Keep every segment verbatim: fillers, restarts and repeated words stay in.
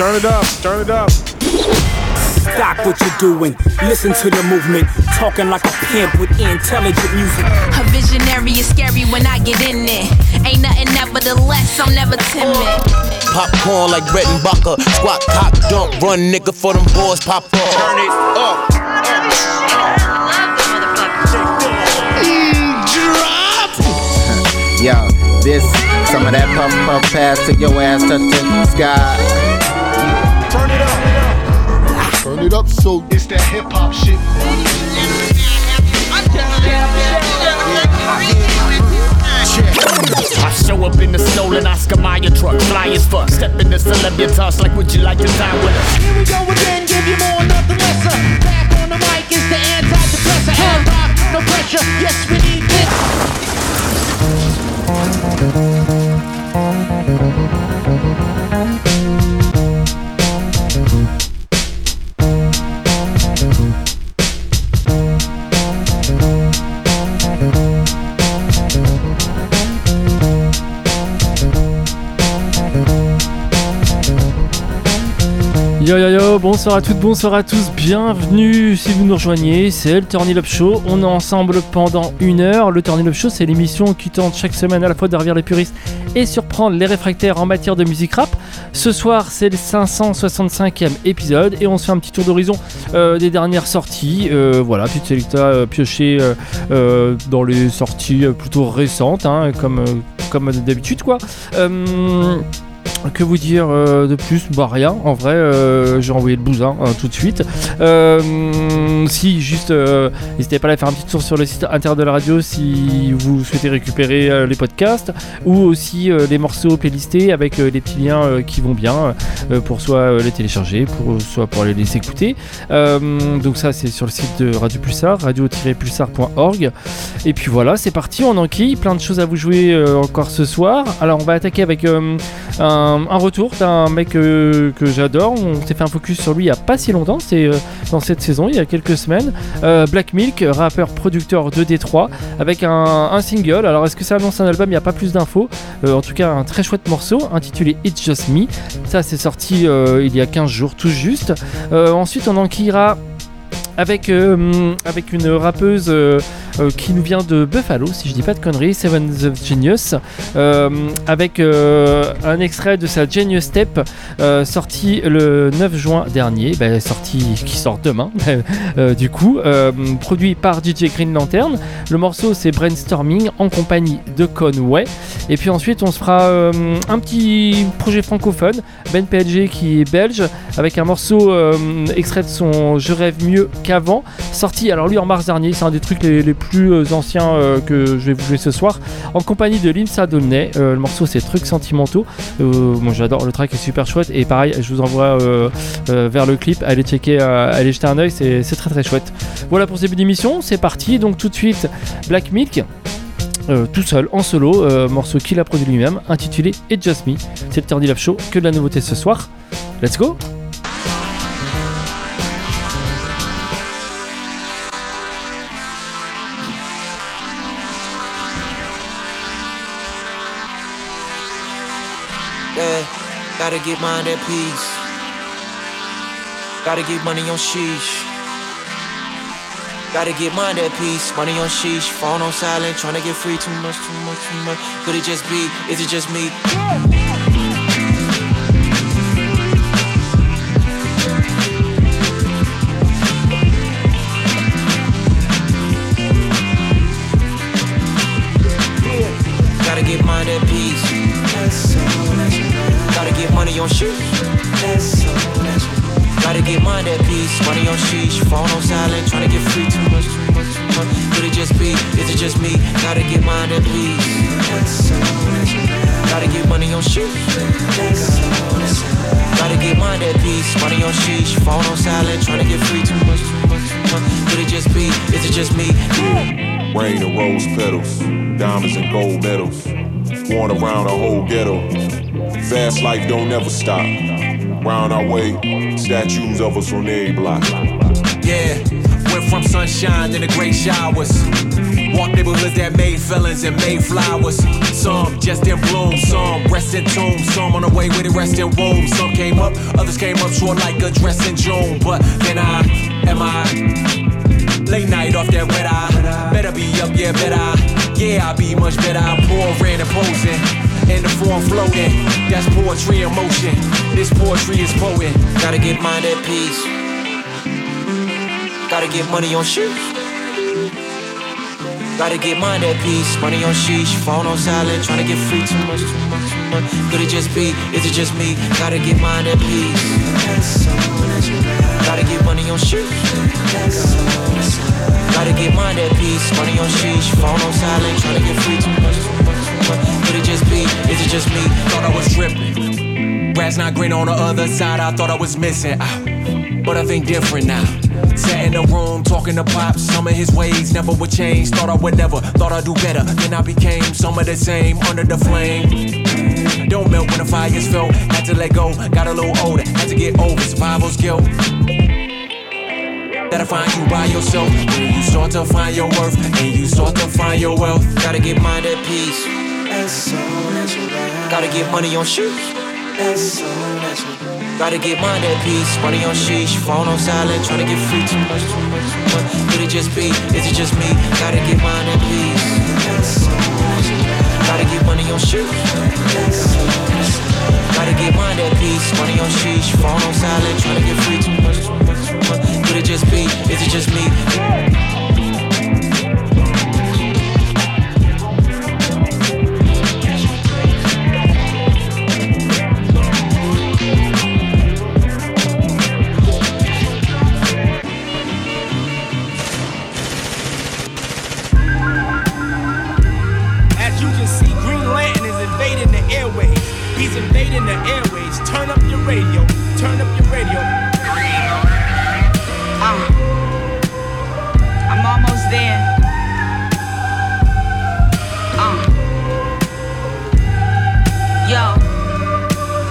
Turn it up, turn it up. Stop what you're doing, listen to the movement. Talking like a pimp with intelligent music. A visionary is scary when I get in there. Ain't nothing nevertheless, I'm never timid. Popcorn like Redenbacher. Squat, cock, dump, run, nigga, for them boys pop up. Turn it up. Yo, this, some of that pump pump pass to your ass, touch the sky. Turn it up. Turn it up, so it's that hip hop shit. I show up in the stolen Oscar Mayer truck, fly as fuck. Step in the celebrity toss, like would you like to die with us? Here we go again, give you more, nothing lesser. Back on the mic is the anti-depressor. Hell rock, no pressure, yes we need this. Yo yo yo, bonsoir à toutes, bonsoir à tous, bienvenue si vous nous rejoignez, c'est le Turn It Up Show, on est ensemble pendant une heure. Le Turn It Up Show, c'est l'émission qui tente chaque semaine à la fois de ravir les puristes et surprendre les réfractaires en matière de musique rap. Ce soir, c'est le cinq cent soixante-cinquième épisode et on se fait un petit tour d'horizon euh, des dernières sorties. Euh, voilà, petite sélecta euh, piochée euh, euh, dans les sorties plutôt récentes, hein, comme, euh, comme d'habitude quoi. Euh, Que vous dire euh, de plus? Bah rien, en vrai, euh, j'ai envoyé le bousin hein, tout de suite. Euh, si, juste, euh, n'hésitez pas à faire un petit tour sur le site interne de la radio si vous souhaitez récupérer euh, les podcasts ou aussi euh, les morceaux playlistés avec euh, les petits liens euh, qui vont bien euh, pour soit euh, les télécharger, pour, soit pour les laisser écouter. Euh, donc ça, c'est sur le site de Radio Pulsar, radio tiret pulsar point org. Et puis voilà, c'est parti, on enquille, plein de choses à vous jouer euh, encore ce soir. Alors on va attaquer avec euh, un un retour d'un mec euh, que j'adore. On s'est fait un focus sur lui il n'y a pas si longtemps, c'est euh, dans cette saison, il y a quelques semaines. euh, Black Milk, rappeur producteur de Détroit, avec un, un single. Alors est-ce que ça annonce un album? Il n'y a pas plus d'infos, euh, en tout cas un très chouette morceau intitulé It's Just Me. Ça c'est sorti euh, il y a quinze jours tout juste. euh, ensuite on enquillera avec, euh, avec une rappeuse euh, Euh, qui nous vient de Buffalo, si je dis pas de conneries, Seven of Genius, euh, avec euh, un extrait de sa Genius Step, euh, sorti le neuf juin dernier, bah, sorti qui sort demain, euh, du coup, euh, produit par D J Green Lantern. Le morceau c'est Brainstorming en compagnie de Conway. Et puis ensuite on se fera euh, un petit projet francophone, Ben P L G qui est belge, avec un morceau euh, extrait de son Je rêve mieux qu'avant, sorti alors lui en mars dernier. C'est un des trucs les, les plus ancien euh, que je vais vous jouer ce soir en compagnie de Insa Donnay. euh, le morceau c'est Trucs Sentimentaux. euh, moi j'adore, le track est super chouette et pareil je vous envoie euh, euh, vers le clip, allez checker, euh, allez jeter un oeil, c'est, c'est très très chouette. Voilà pour ce début d'émission, c'est parti. Donc tout de suite Black Milk, euh, tout seul en solo, euh, morceau qu'il a produit lui-même intitulé It's Just Me. C'est le Turn It Up Show, que de la nouveauté ce soir, let's go. Gotta get mine at peace. Gotta get money on sheesh. Gotta get mine at peace. Money on sheesh. Phone on silent. Tryna get free. Too much, too much, too much. Could it just be? Is it just me? Yeah. Gotta get mine at peace. That's so nice. Gotta get money on sheesh. That's so, that's so. Gotta get money at peace. Money on sheesh. Phone on silent. Tryna get free. Too much, too much, too much. Could it just be? Is it just me? Gotta get money at peace. That's so, that's so. Gotta get money on sheesh. That's so, that's so. Gotta get money at peace. Money on sheesh. Phone on silent. Tryna get free. Too much, too much, too much. Could it just be? Is it just me? Rain and rose petals, diamonds and gold medals, worn around a whole ghetto. Fast life don't ever stop. Round our way, statues of us on every block. Yeah, went from sunshine and the great showers. Walk neighborhoods that made felons and made flowers. Some just in bloom, some rest in tomb, some on the way with the rest in womb. Some came up, others came up short like a dress in June. But then I, am I, late night off that red eye. Better be up, yeah, better. Yeah, I'll be much better. I'm pouring and posing. In the form floating, that's poetry in motion. This poetry is poet. Gotta get mind at peace. Gotta get money on shoes. Gotta get mind at peace. Money on sheesh, phone on silent. Tryna get free too much, too much, too much. Could it just be, is it just me? Gotta get mind at peace. Gotta get money on shoes. Gotta get mind at peace. Money on sheesh, phone on silent. Tryna get free too much, too much. Could it just be? Is it just me? Thought I was tripping. Grass not green on the other side. I thought I was missing. I, but I think different now. Sat in the room talking to Pops. Some of his ways never would change. Thought I would never. Thought I'd do better. Then I became some of the same under the flame. Don't melt when the fire's felt. Had to let go. Got a little older. Had to get over survival's guilt. That'll find you by yourself. When you start to find your worth and you start to find your wealth. Gotta get mind at peace. So gotta get money on shoes. So gotta get mind at peace. Money on sheesh, phone on silent. Tryna get free too much, too much, too much. Could it just be? Is it just me? Gotta get mind at peace. So gotta get money on shoes. So gotta get mind at peace. Money on sheesh, phone on silent. Tryna get free too much, too much, too much. Could it just be? Is it just me? Invading the airways, turn up your radio, turn up your radio. Uh, I'm almost there. Uh, yo,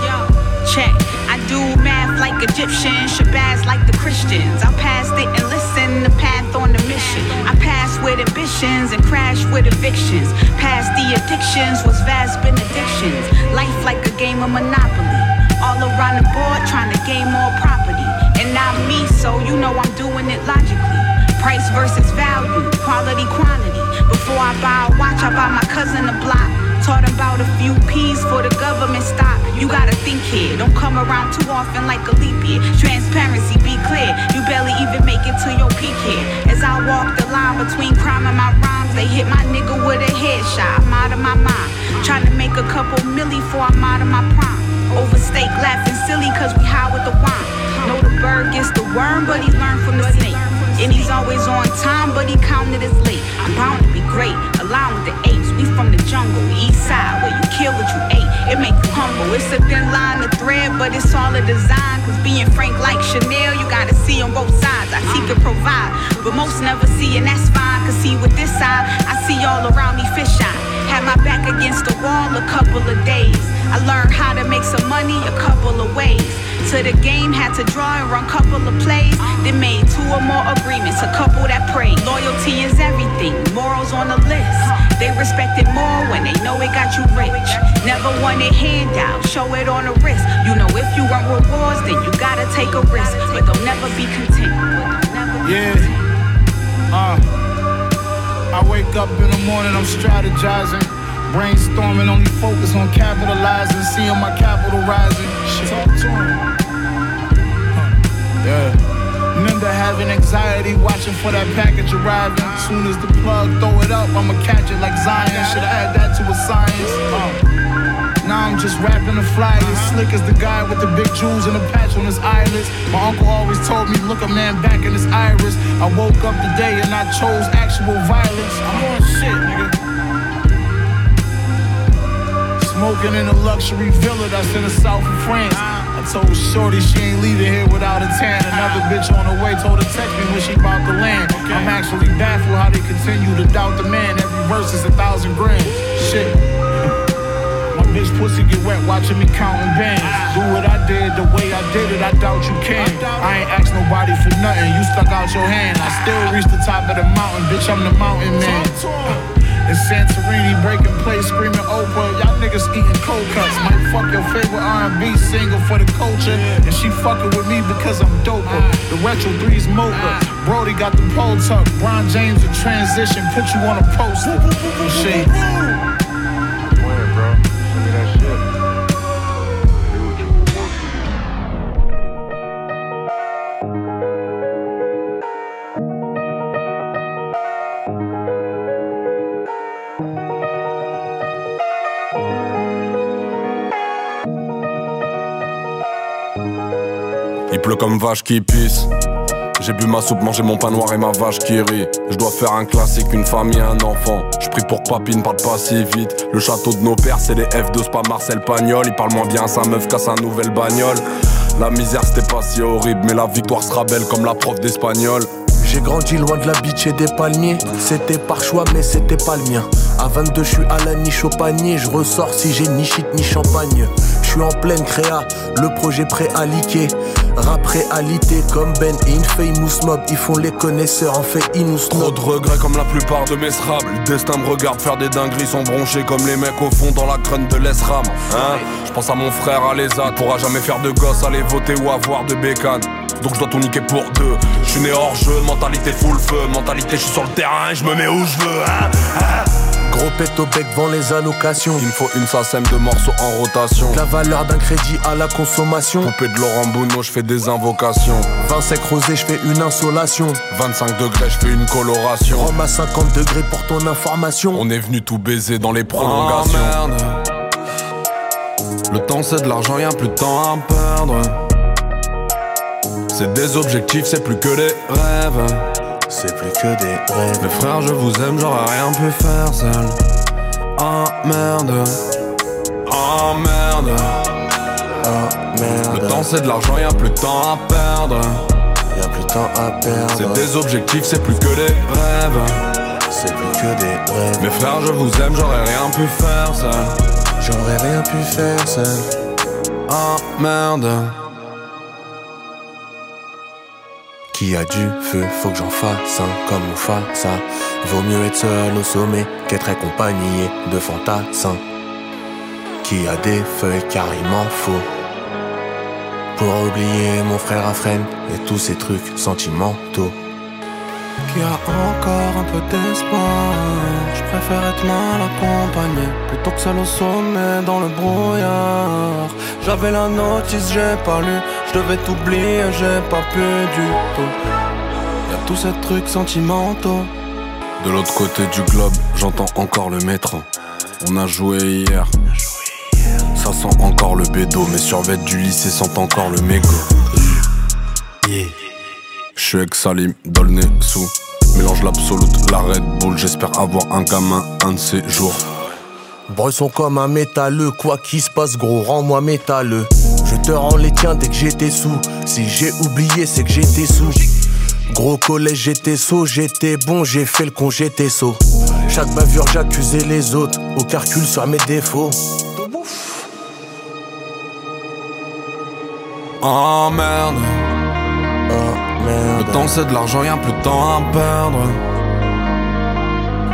yo, check. I do math like Egyptians, Shabazz like the Christians. I passed it and listened, the path on the mission. I passed with ambitions and crashed with evictions. Past the addictions was vast benedictions. Life like a game of Monopoly. All around the board trying to gain more property. And not me, so you know I'm doing it logically. Price versus value, quality, quantity. Before I buy a watch, I buy my cousin a block. Taught him about a few P's for the government stop. You gotta think here, don't come around too often like a leap year. Transparency, be clear, you barely even make it to your peak here. As I walk the line between crime and my rhyme, they hit my nigga with a headshot. I'm out of my mind. Trying to make a couple milli before I'm out of my prime. Overstake, laughing silly, cause we high with the wine. Know the bird gets the worm, but he learned from the snake. And he's always on time, but he counted as late. I'm bound to be great, along with the apes. We from the jungle, east side, where you kill what you ate. It make you humble. It's a thin line of thread, but it's all a design. Cause being frank like Chanel, you gotta see on both sides. I seek and provide, but most never see, and that's fine. Cause see with this side, I see all around me fisheye. Had my back against the wall a couple of days. I learned how to make some money a couple of ways. To the game, had to draw and run couple of plays. Then made two or more agreements, a couple that pray. Loyalty is everything, morals on the list. They respect it more when they know it got you rich. Never want a handout, show it on the wrist. You know if you want rewards, then you gotta take a risk. But they'll never be content. Yeah, uh, I wake up in the morning, I'm strategizing. Brainstorming, only focus on capitalizing. Seeing my capital rising. Shit. Talk to him. Huh. Yeah. Remember having anxiety, watching for that package arriving. Soon as the plug throw it up, I'ma catch it like Zion. Should add that to a science. Uh. Now I'm just rapping the flyers. Slick as the guy with the big jewels and a patch on his eyelids. My uncle always told me, look a man back in his iris. I woke up today and I chose actual violence. I'm on shit, nigga. Smoking in a luxury villa that's in the south of France. I told Shorty she ain't leaving here without a tan. Another bitch on her way told her text me when she bout to land. Okay. I'm actually baffled how they continue to doubt the man. Every verse is a thousand grand. Shit. My bitch pussy get wet watching me counting bands. Do what I did the way I did it, I doubt you can. I ain't asked nobody for nothing, you stuck out your hand. I still reach the top of the mountain, bitch, I'm the mountain man. In Santorini, breaking place, screaming Oprah. Y'all niggas eating cold cuts. Might fuck your favorite R and B single for the culture. And she fucking with me because I'm doper. The retro three's mocha. Brody got the pole tuck. Bron James in transition, put you on a poster. Shit. Il pleut comme vache qui pisse. J'ai bu ma soupe, mangé mon pain noir et ma vache qui rit. Je dois faire un classique, une famille, un enfant. Je prie pour que papy ne parle pas si vite. Le château de nos pères, c'est les F deux, c'est pas Marcel Pagnol. Il parle moins bien, sa meuf casse un nouvel bagnole. La misère c'était pas si horrible, mais la victoire sera belle comme la prof d'espagnol. J'ai grandi loin de la bitch et des palmiers. C'était par choix mais c'était pas le mien. À vingt-deux je suis à la niche au panier. Je ressors si j'ai ni shit ni champagne. Je suis en pleine créa, le projet prêt à liquer. Rap réalité comme Ben et Infamous Mob. Ils font les connaisseurs, en fait ils nous snobent. Trop de regrets comme la plupart de mes srables. Le destin me regarde faire des dingueries sans broncher, comme les mecs au fond dans la crâne de l'Esram. Hein, je pense à mon frère à l'E S A D. Pourra jamais faire de gosse, aller voter ou avoir de bécane. Donc je dois tout niquer pour deux. Je suis né hors jeu, mentalité full feu. Mentalité je suis sur le terrain et je me mets où je veux, hein, hein. Gros pète au bec devant les allocations. Il me faut une sacème de morceaux en rotation. La valeur d'un crédit à la consommation. Poupée de Laurent Bounot, je fais des invocations. vingt secs rosés, je fais une insolation. vingt-cinq degrés, je fais une coloration. Rome à cinquante degrés pour ton information. On est venu tout baiser dans les prolongations. Oh merde. Le temps c'est de l'argent, y'a plus de temps à perdre. C'est des objectifs, c'est plus que des rêves. C'est plus que des rêves. Mes frères, je vous aime, j'aurais rien pu faire seul. Oh merde. Oh merde. Oh merde. Le temps c'est de l'argent, y'a plus de temps à perdre. Y'a plus de temps à perdre. C'est des objectifs, c'est plus que des rêves. C'est plus que des rêves. Mes frères, je vous aime, j'aurais rien pu faire seul. J'aurais rien pu faire seul. Oh merde. Qui a du feu, faut que j'en fasse un, hein, comme on fasse ça. Vaut mieux être seul au sommet qu'être accompagné de fantassins. Qui a des feuilles carrément faux pour oublier mon frère à frêne et tous ces trucs sentimentaux. Qui a encore un peu d'espoir, je préfère être mal accompagné plutôt que seul au sommet dans le brouillard. J'avais la notice, j'ai pas lu, je devais t'oublier, j'ai pas pu du tout. Y'a tous ces trucs sentimentaux. De l'autre côté du globe, j'entends encore le métro. On a joué hier, ça sent encore le bédo. Mes survêtes du lycée sentent encore le mégot. Yeah. Je suis avec Salim, dans le nez sous. Mélange l'absolute, la Red Bull. J'espère avoir un gamin un de ces jours. Brossons comme un métalleux. Quoi qu'il se passe gros, rends-moi métalleux. Je te rends les tiens dès que j'étais sous. Si j'ai oublié c'est que j'étais sous. Gros collège j'étais saut, j'étais bon, j'ai fait le con, j'étais saut. Chaque bavure j'accusais les autres, au calcul sur mes défauts. Oh merde. Le temps c'est de l'argent, y'a plus de temps à perdre.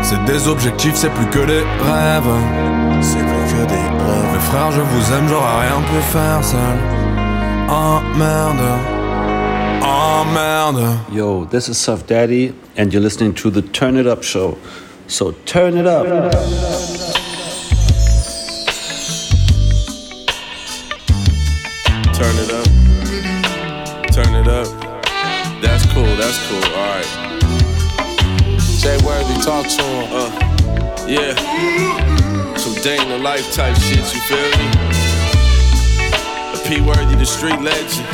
C'est des objectifs, c'est plus que des rêves. C'est plus que des rêves. Mes frères, je vous aime, j'aurais rien pu faire seul. Oh merde. Oh merde. Yo, this is Soft Daddy and you're listening to the Turn It Up Show. So turn it up. Turn it up. That's cool, alright. Jay Worthy, talk to him. Uh, yeah. Some day in the life type shit, you feel me? A P Worthy, the street legend.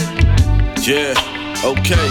Yeah, okay.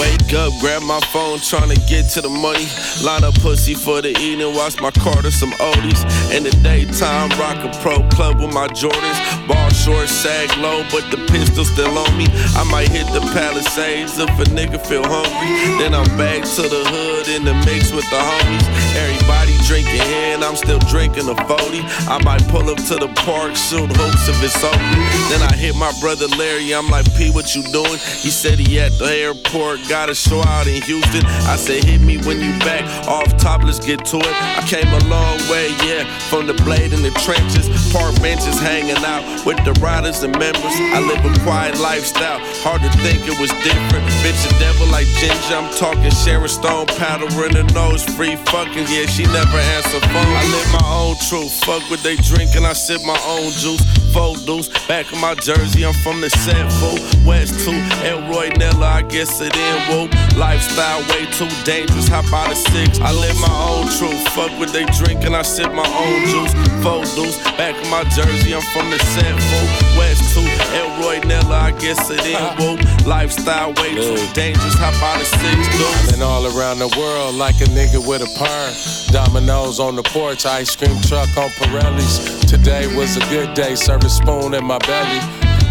Wake up, grab my phone, tryna get to the money. Line up pussy for the evening, watch my Carter, some oldies. In the daytime, rock a pro club with my Jordans. Ball short, sag low, but the pistol still on me. I might hit the Palisades if a nigga feel hungry. Then I'm back to the hood in the mix with the homies. Everybody drinking here and I'm still drinking a forty. I might pull up to the park, shoot hoops if it's open. Then I hit my brother Larry, I'm like, P, what you doing? He said he at the airport, got a show out in Houston. I said, hit me when you back, off top, let's get to it. I came a long way, yeah, from the blade in the trenches. Park benches hanging out with the riders and members. I live a quiet lifestyle, hard to think it was different. Bitch a devil like Ginger, I'm talking Sharon Stone, powder in her nose, free fucking, yeah, she never answer phone. I live my own truth, fuck what they drinking, I sip my own juice. Four deuce, back in my jersey, I'm from the set, fool. West two, Elroy Nella, I guess it in, woo. Lifestyle way too dangerous, hop out of six. I live my own truth, fuck what they drinking, I sip my own juice. Four deuce, back in my jersey, I'm from the set, fool. West two, Elroy Nella, I guess it in, woo. Lifestyle way too dangerous, hop out of six, dude. And all around the world, like a nigga with a perm. Dominoes on the porch, ice cream truck on Pirelli's. Today was a good day, serving spoon in my belly.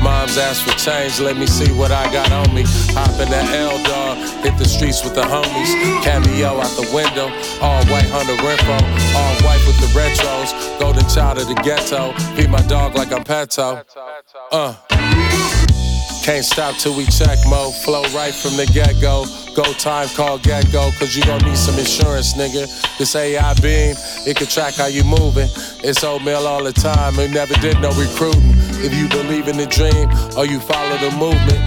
Mom's asked for change, let me see what I got on me. Hop in that L, dog, hit the streets with the homies. Cameo out the window, all white Hunter Renfro, all white with the retros. Golden child of the ghetto, feed my dog like I'm Pato. Uh. Can't stop till we check mo, flow right from the get-go. Go time, call get-go, cause you gon' need some insurance, nigga. This A I beam, it can track how you moving. It's oatmeal all the time, it never did no recruiting. If you believe in the dream, or you follow the movement.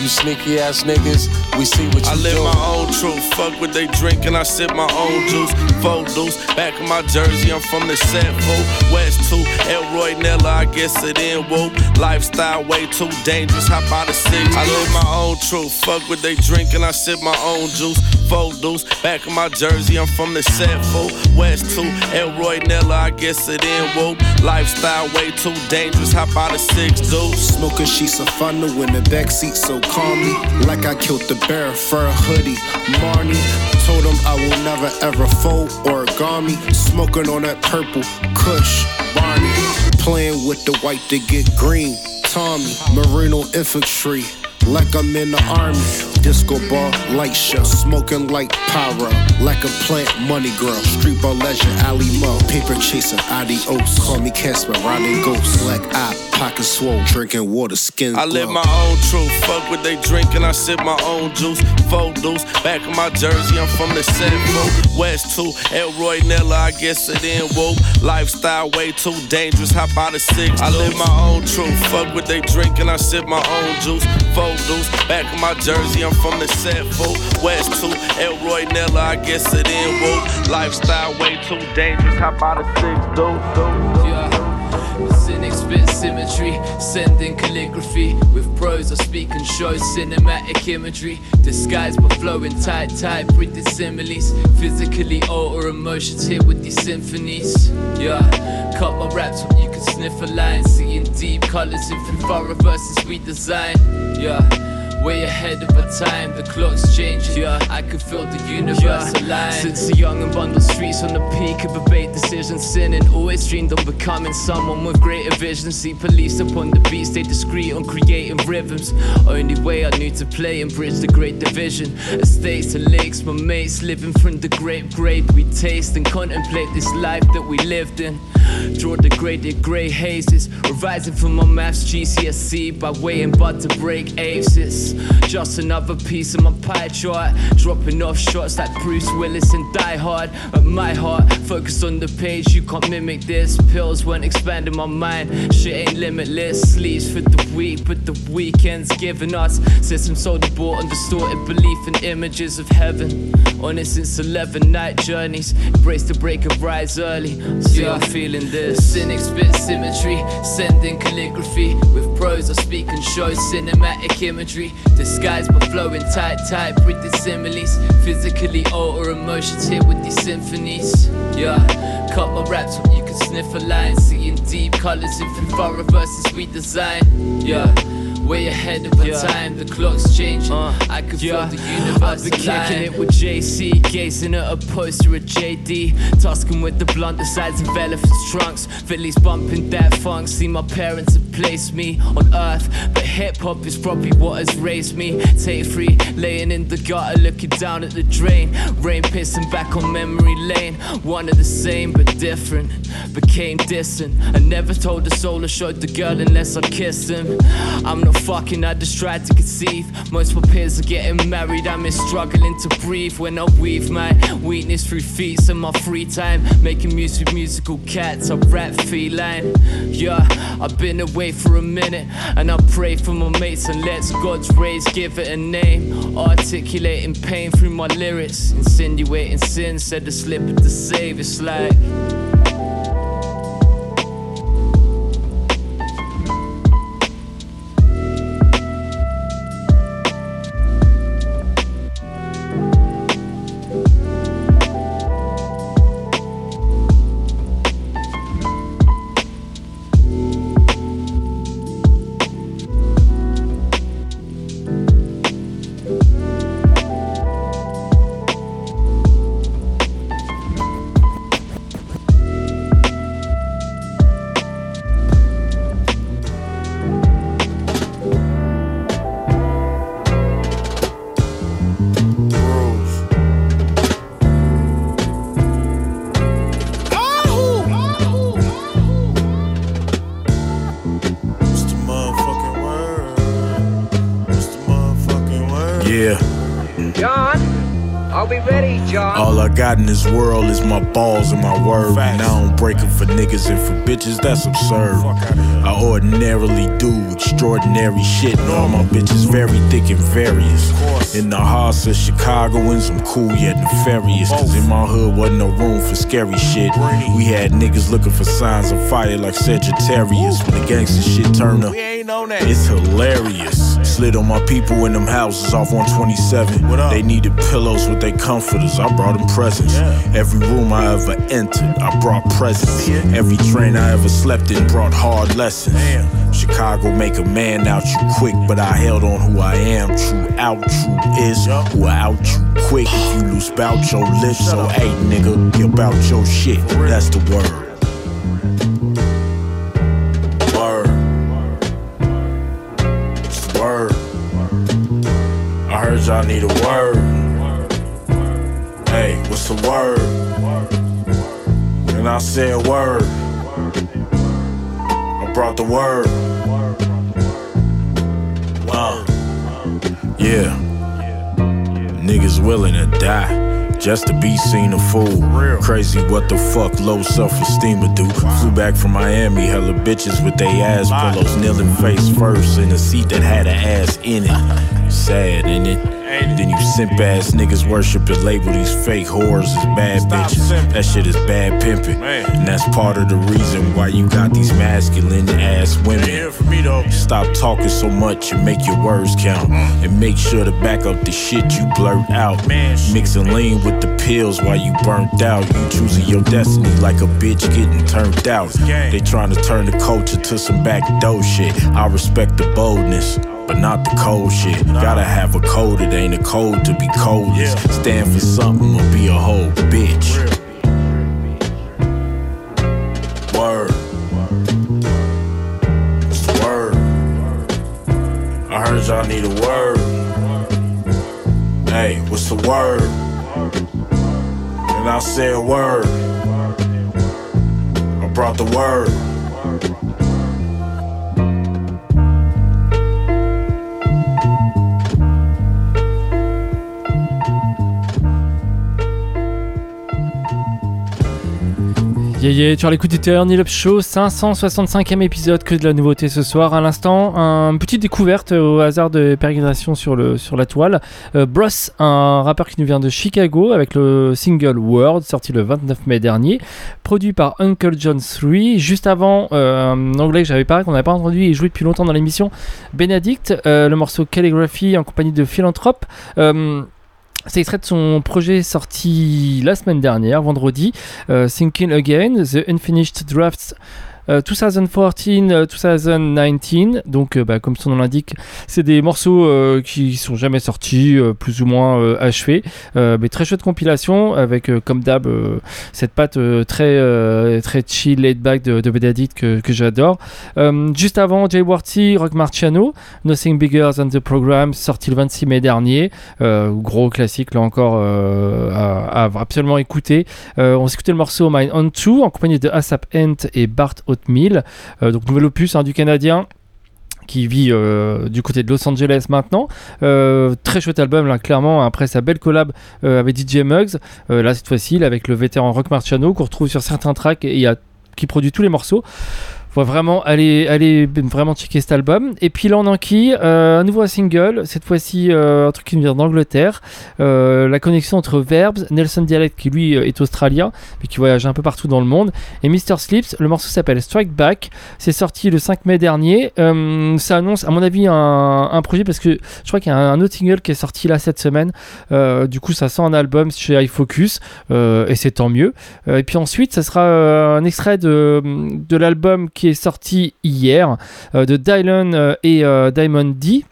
You sneaky ass niggas, we see what you do. I live doing. My own truth, fuck what they drinking, I sip my own juice. Four deuce, back in my jersey, I'm from the set, fool. West two, Elroy Nella, I guess it in, woo. Lifestyle way too dangerous, hop out of six. I live my own truth, fuck what they drinking, I sip my own juice. Four deuce, back in my jersey, I'm from the set, fool. West two, Elroy Nella, I guess it in, woo. Lifestyle way too dangerous, hop out of six, dude. Smoking sheets of funnel in the backseat, so call me like I killed the bear, fur hoodie, Marnie. Told him I will never ever fold origami. Smoking on that purple, Kush, Barney. Playing with the white to get green, Tommy. Marino infantry, like I'm in the army. Disco ball, light show. Smoking like pyro, like a plant, money girl. Street ball legend, Ali Mo. Paper chaser, adios. Call me Casper, Ronnie Ghost. Black eye. Pocket swole, drinking water, skin glow. I live my own truth, fuck what they drinking, I sip my own juice. Four deuce, back in my jersey, I'm from the set, fool. West two, Elroy Nella, I guess it in, woo. Lifestyle way too dangerous, hop out of six. I live my own truth, fuck what they drinking, I sip my own juice. Four deuce, back in my jersey, I'm from the set, fool. West two, Elroy Nella, I guess it in, woo. Lifestyle way too dangerous, hop out of six, dude, dude, dude. Spit symmetry, sending calligraphy with prose. I speak and show cinematic imagery, disguised but flowing tight, tight, printed similes. Physically alter emotions here with these symphonies. Yeah, cut my raps when you can sniff a line, seeing deep colors in thorough verses we design. Yeah, way ahead of our time, the clock's changing. Yeah, I can feel the universe yeah. align. Since the young and bundled streets on the peak of debate, decision sinning. Always dreamed of becoming someone with greater vision. See police upon the beats, they discreet on creating rhythms. Only way I knew to play and bridge the great division. Estates and lakes, my mates living from the grape grade. We taste and contemplate this life that we lived in. Draw the graded grey hazes, revising for my maths G C S E by waiting but to break aces. Just another piece of my pie chart, dropping off shots like Bruce Willis and Die Hard. At my heart, focused on the page, you can't mimic this. Pills weren't expanding my mind, shit ain't limitless. Sleeps for the week, but the weekend's giving us systems sold abort and distorted belief in images of heaven. On it since eleven night journeys, embrace the break and rise early. See, yeah. I'm feeling this. Cynics spit symmetry, sending calligraphy with prose. I speak and show cinematic imagery. Disguised but flowing tight, tight, printed similes. Physically alter emotions here with these symphonies. Yeah, cut my raps when you can sniff a line, seeing deep colors in thorough verses we design. Yeah, way ahead of our yeah. time. The clock's changing. Uh, I could yeah. feel the universe. I've been alive. Kicking it with J C, gazing at a poster of J D, tasking with the blunt, the sides of elephants' trunks. Philly's bumping that funk. See, my parents have placed me on earth, but hip hop is probably what has raised me. Take free, laying in the gutter, looking down at the drain. Rain pissing back on memory lane. One of the same but different, became distant. I never told a soul or showed the girl unless I kissed him. I'm not fucking, I just tried to conceive. Most of my peers are getting married, I'm in struggling to breathe. When I weave my weakness through feats in my free time, making music with musical cats, I rap feline. Yeah, I've been away for a minute, and I pray for my mates and let's God's rays give it a name. Articulating pain through my lyrics, insinuating sin, said the slip of the save. It's like God in this world is my balls and my word. And I don't break them for niggas and for bitches, that's absurd. I ordinarily do extraordinary shit, and all my bitches very thick and various. In the hearts of Chicagoans, I'm cool yet nefarious. Cause in my hood wasn't no room for scary shit. We had niggas looking for signs of fire like Sagittarius. When the gangster shit turned up, it's hilarious. Slid on my people in them houses off one twenty-seven. They needed pillows with their comforters, I brought them presents. Every room I ever entered, I brought presents. Every train I ever slept in brought hard lessons. Chicago make a man out you quick, but I held on who I am. True out, true is, who I out you quick. If you loose bout your lips, so hey nigga, you bout your shit, that's the word. Y'all need a word. Hey, what's the word? And I said word. I brought the word. Wow. Yeah. Niggas willing to die just to be seen a fool. Crazy what the fuck low self-esteem would do. Flew back from Miami, hella bitches with they ass pillows, kneeling face first in a seat that had an ass in it. Sad, ain't it? Then you simp ass niggas worship and label these fake whores as bad bitches. That shit is bad pimping, and that's part of the reason why you got these masculine ass women. Stop talking so much and make your words count, and make sure to back up the shit you blurt out. Mixing lean with the pills while you burnt out. You choosing your destiny like a bitch getting turned out. They trying to turn the culture to some backdoor shit. I respect the boldness, but not the cold shit. Gotta have a code, it ain't a code to be coldest. Stand for something or be a whole bitch. Word. It's the word. I heard y'all need a word. Hey, what's the word? And I said word. I brought the word. Yeah, yeah, tu as l'écoute du Turn It Up Show, cinq cent soixante-cinquième épisode, que de la nouveauté ce soir. À l'instant, une petite découverte au hasard de pérégrination sur, le, sur la toile. Euh, Bross, un rappeur qui nous vient de Chicago, avec le single World, sorti le vingt-neuf mai dernier, produit par Uncle John trois. Juste avant, euh, un anglais que j'avais parlé, qu'on n'avait pas entendu et joué depuis longtemps dans l'émission, Bénédicte, euh, le morceau Calligraphy en compagnie de Philanthropes. Euh, C'est extrait de son projet sorti la semaine dernière, vendredi, euh, Thinking Again, The Unfinished Drafts. euh, deux mille quatorze, euh, deux mille dix-neuf, donc euh, bah, comme son nom l'indique, c'est des morceaux euh, qui sont jamais sortis, euh, plus ou moins euh, achevés, euh, mais très chouette compilation avec euh, comme d'hab euh, cette patte euh, très, euh, très chill, laid back de, de Bénédicte que, que j'adore. Euh, juste avant, Jay Worthy, Rock Marciano, Nothing Bigger Than The Program, sorti le vingt-six mai dernier, euh, gros classique là encore euh, à, à absolument écouter. Euh, on s'écoutait le morceau Mine On Two en compagnie de A$AP Ent et Bart O'Toole, euh, donc nouvel opus hein, du Canadien qui vit euh, du côté de Los Angeles maintenant. Euh, très chouette album, là, clairement, après sa belle collab euh, avec D J Muggs. Euh, là, cette fois-ci, là, avec le vétéran Rock Marciano qu'on retrouve sur certains tracks et, et à, qui produit tous les morceaux. Faut vraiment aller, aller vraiment checker cet album. Et puis là on enquille euh, un nouveau single, cette fois-ci euh, un truc qui nous vient d'Angleterre, euh, la connexion entre Verbs, Nelson Dialect qui lui est australien mais qui voyage un peu partout dans le monde, et Mister Slips. Le morceau s'appelle Strike Back, c'est sorti le cinq mai dernier. Euh, ça annonce à mon avis un, un projet, parce que je crois qu'il y a un, un autre single qui est sorti là cette semaine, euh, du coup ça sent un album chez iFocus, euh, et c'est tant mieux. Euh, et puis ensuite ça sera euh, un extrait de, de l'album qui qui est sorti hier euh, de Dillon euh, et euh, Diamond D.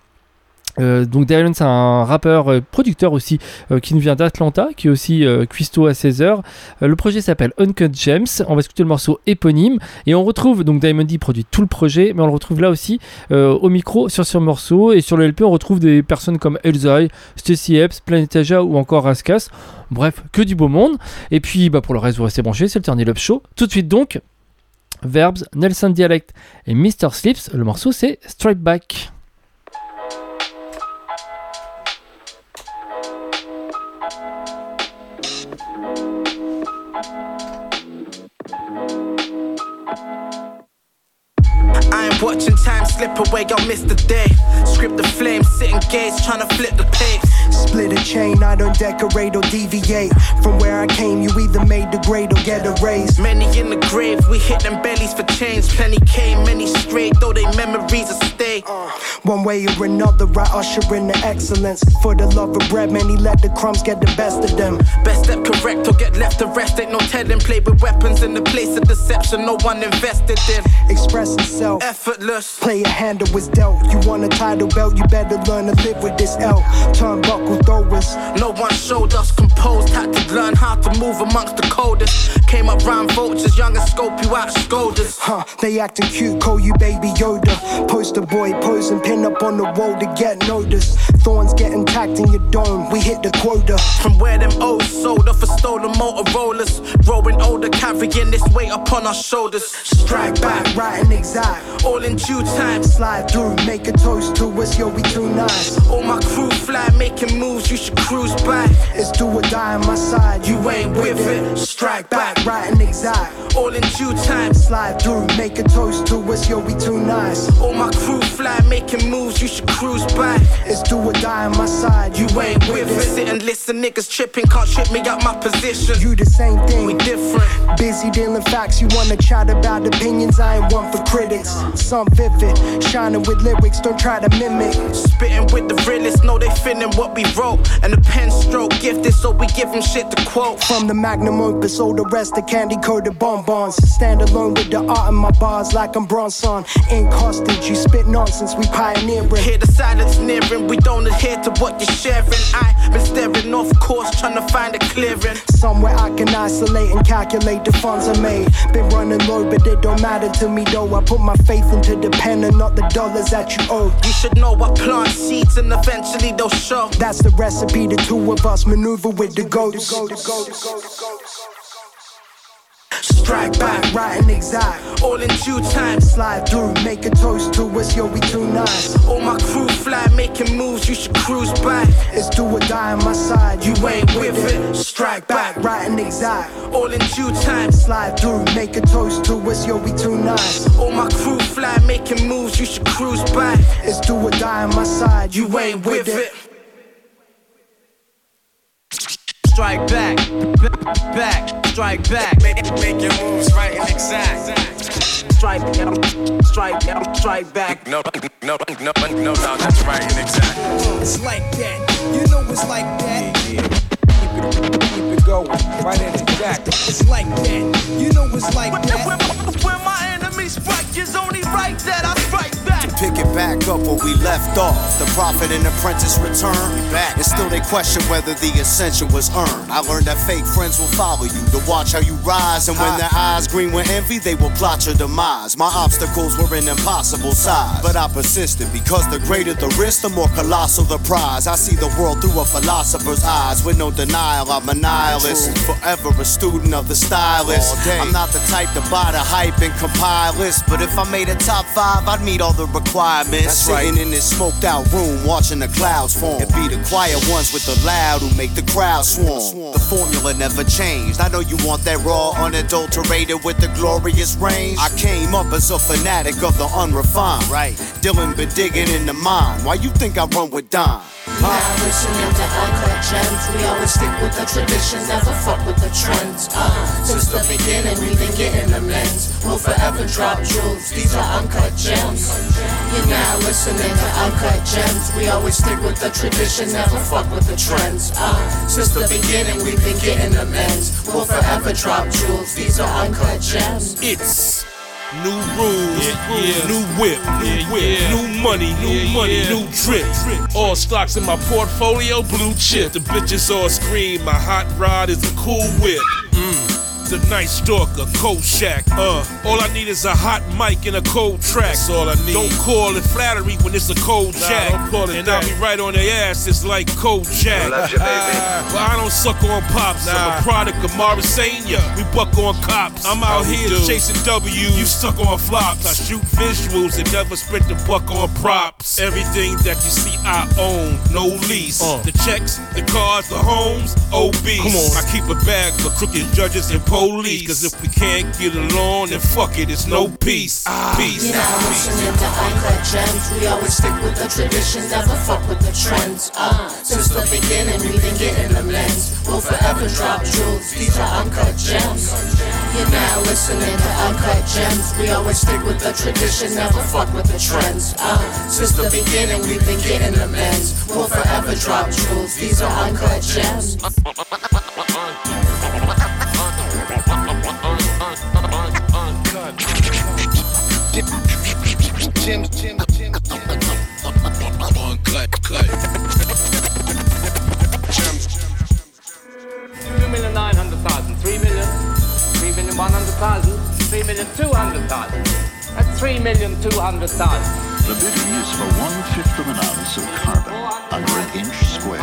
Euh, donc Dillon, c'est un rappeur euh, producteur aussi euh, qui nous vient d'Atlanta, qui est aussi euh, cuistot à seize heures. Euh, le projet s'appelle Uncut Gems. On va écouter le morceau éponyme et on retrouve donc Diamond D produit tout le projet, mais on le retrouve là aussi euh, au micro sur ce morceau. Et sur le L P on retrouve des personnes comme Elzai, Stacy Epps, Planet Aja ou encore Raskas. Bref, que du beau monde. Et puis bah, pour le reste vous restez branchés, c'est le Turn It Up Show. Tout de suite donc Verbs, Nelson Dialect et Mister Slips. Le morceau c'est Strike Back. Watching time slip away, y'all miss the day. Script the flames, sitting gaze, trying to flip the page. Split a chain, I don't decorate or deviate. From where I came, you either made the grade or get a raise. Many in the grave, we hit them bellies for change. Plenty came, many strayed, though they memories will stay. Uh, one way or another, I usher in the excellence. For the love of bread, many let the crumbs get the best of them. Best step correct or get left to rest, ain't no telling. Play with weapons in the place of deception, no one invested in. Express itself. Effort. Play a hand that was dealt. You want a title belt, you better learn to live with this L. Turnbuckle throwers. No one showed us composed, had to learn how to move amongst the coldest. Came up round vultures, young and scope you out of scolders. Huh, they acting cute, call you baby Yoda. Poster boy posing, pin up on the wall to get noticed. Thorns get intact in your dome, we hit the quota. From where them old sold off for stolen Motorollas. Growing older, carrying this weight upon our shoulders. Strike back, right and exact. In due time, slide through, make a toast to us, yo, we too nice. All my crew fly, making moves, you should cruise by. It's do or die on my side, you, you ain't with it. it Strike back, right and exact. All in due time, slide through, make a toast to us, yo, we too nice. All my crew fly, making moves, you should cruise by. It's do or die on my side, you, you ain't with it. it Sit and listen, niggas tripping, can't trip me out my position. You the same thing, we different. Busy dealing facts, you wanna chat about opinions, I ain't one for critics. Some vivid, shining with lyrics, don't try to mimic. Spitting with the realists, know they feeling what we wrote. And the pen stroke gifted, so we give them shit to quote. From the magnum opus, all the rest of candy coated bonbons. Stand alone with the art in my bars like I'm Bronson. Ain't hostage, you spit nonsense, we pioneering. Hear the silence nearing, we don't adhere to what you're sharing. I've been staring off course, trying to find a clearing. Somewhere I can isolate and calculate the funds I made. Been running low, but it don't matter to me though. I put my faith in to the pen and not the dollars that you owe. You should know I plant seeds and eventually they'll show. That's the recipe, the two of us maneuver with the ghosts. Strike back, right and exact. All in due time, slide through, make a toast to us, yo, we too nice. All my crew fly, making moves, you should cruise by. It's do or die on my side, you, you ain't with it. it Strike back, right and exact. All in due time, slide through, make a toast to us, yo, we too nice. All my crew fly, making moves, you should cruise by. It's do or die on my side, you, you ain't with it. it Strike back, back, strike back. Make, make your moves right and exact. Strike down, strike down, strike back. No, no, no, no, no, that's right and exact. It's like that, you know it's like that. Yeah, yeah. Keep it, keep it going, right and exact. It's like that, you know it's like that. When, when, when my enemies only strike, it's only right that I strike back. To pick it back up where we left off, the prophet and apprentice return. We back, and still they question whether the ascension was earned. I learned that fake friends will follow you to watch how you rise, and when I, their eyes green with envy, they will plot your demise. My obstacles were an impossible size, but I persisted because the greater the risk, the more colossal the prize. I see the world through a philosopher's eyes with no denial. I'm a nihilist, forever a student of the stylist. I'm not the type to buy the hype and compile lists, but if I made a top five, I'd meet all the requirements. That's sitting right in this smoked out room watching the clouds form. It be the quiet ones with the loud who make the crowd swarm. The formula never changed. I know you want that raw, unadulterated with the glorious range. I came up as a fanatic of the unrefined. Right. Dillon been digging in the mine. Why you think I run with Don? Now listening to Uncut Gems, we always stick with the traditions, never fuck with the trends. Uh, since the beginning, we've been getting amends. We'll forever drop jewels, these are Uncut Gems. You're now listening to Uncut Gems, we always stick with the traditions, never fuck with the trends. Uh, since the beginning, we've been getting amends. We'll forever drop jewels, these are Uncut Gems. It's new rules, yeah, yeah. New whip, new yeah, whip, yeah. New money, new yeah, money, yeah. New drip. All stocks in my portfolio, blue chip. The bitches all scream, my hot rod is a cool whip. Mm. The night stalker, Koshak. Uh, all I need is a hot mic and a cold track. That's all I need. Don't call it flattery when it's a cold nah, jack. Don't call it and that. I'll be right on their ass, it's like Kojak. I love you, baby. But well, I don't suck on pops. Nah. I'm a product of Marisania. We buck on cops. I'm out oh, here dude. chasing W's. You suck on flops. I shoot visuals and never spent the buck on props. Everything that you see I own, no lease. Uh. The checks, the cars, the homes, obese. Come on. I keep a bag for crooked judges and police. Cause if we can't get along, then fuck it, it's no peace. Ah. Peace. You know, I'm listening to Uncut Gems. We always stick with the traditions, never fuck with the trends. Uh, since the beginning, we've been getting them lens. We'll forever drop jewels, these are Uncut Gems. You're now listening to Uncut Gems. We always stick with the tradition, never fuck with the trends. Uh, since the beginning, we've been getting the men's. We'll forever drop jewels, these are Uncut Gems. two million nine hundred thousand, three million, three million one hundred thousand, three million two hundred thousand, that's three million two hundred thousand. The bidding is for one-fifth of an ounce of carbon under an inch square,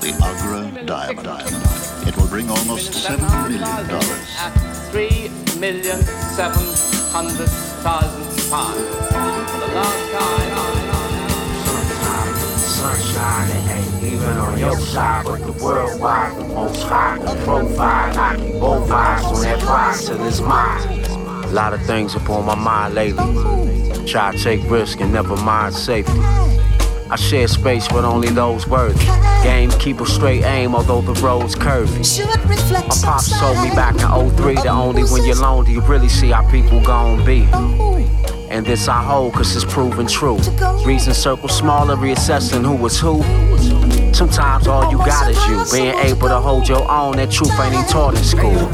the Agra diamond. It will bring almost seven million dollars. At three million seven hundred thousand pounds. For the last time, sometimes the sunshine ain't even on your side, but the worldwide, the most high, the profile, I keep both eyes on that prize till it's mine. A lot of things upon my mind lately. Try to take risk and never mind safety. I share space with only those worthy. Game, keep a straight aim, although the road's curvy. My pops told me back in oh three that only when you're alone do you really see how people gon' be. And this I hold, cause it's proven true. Reason circle smaller, reassessing who was who. Sometimes all you got is you. Being able to hold your own, that truth ain't even taught in school.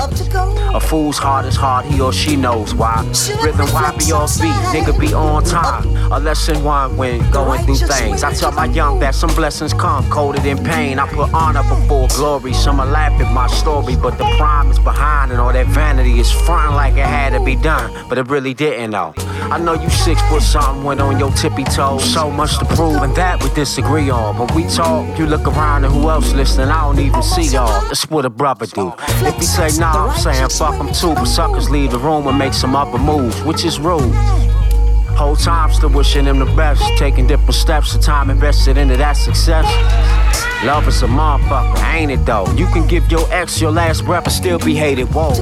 A fool's heart is hard, he or she knows why. Rhythm, why be off beat, nigga be on time. A lesson one when going through things. I tell my young that some blessings come coded in pain. I put honor before glory. Some are laugh at my story, but the prime is behind. And all that vanity is frontin' like it had to be done, but it really didn't though. I know you six foot something, went on your tippy toes. So much to prove, and that we disagree on. But we talk, you look around and who else listening, I don't even see y'all. That's what a brother do. If you say nah, I'm saying fuck them too. But suckers leave the room and make some upper moves, which is rude. Whole time still wishing them the best, taking different steps, the time invested into that success. Love is a motherfucker, ain't it though? You can give your ex your last breath and still be hated, whoa.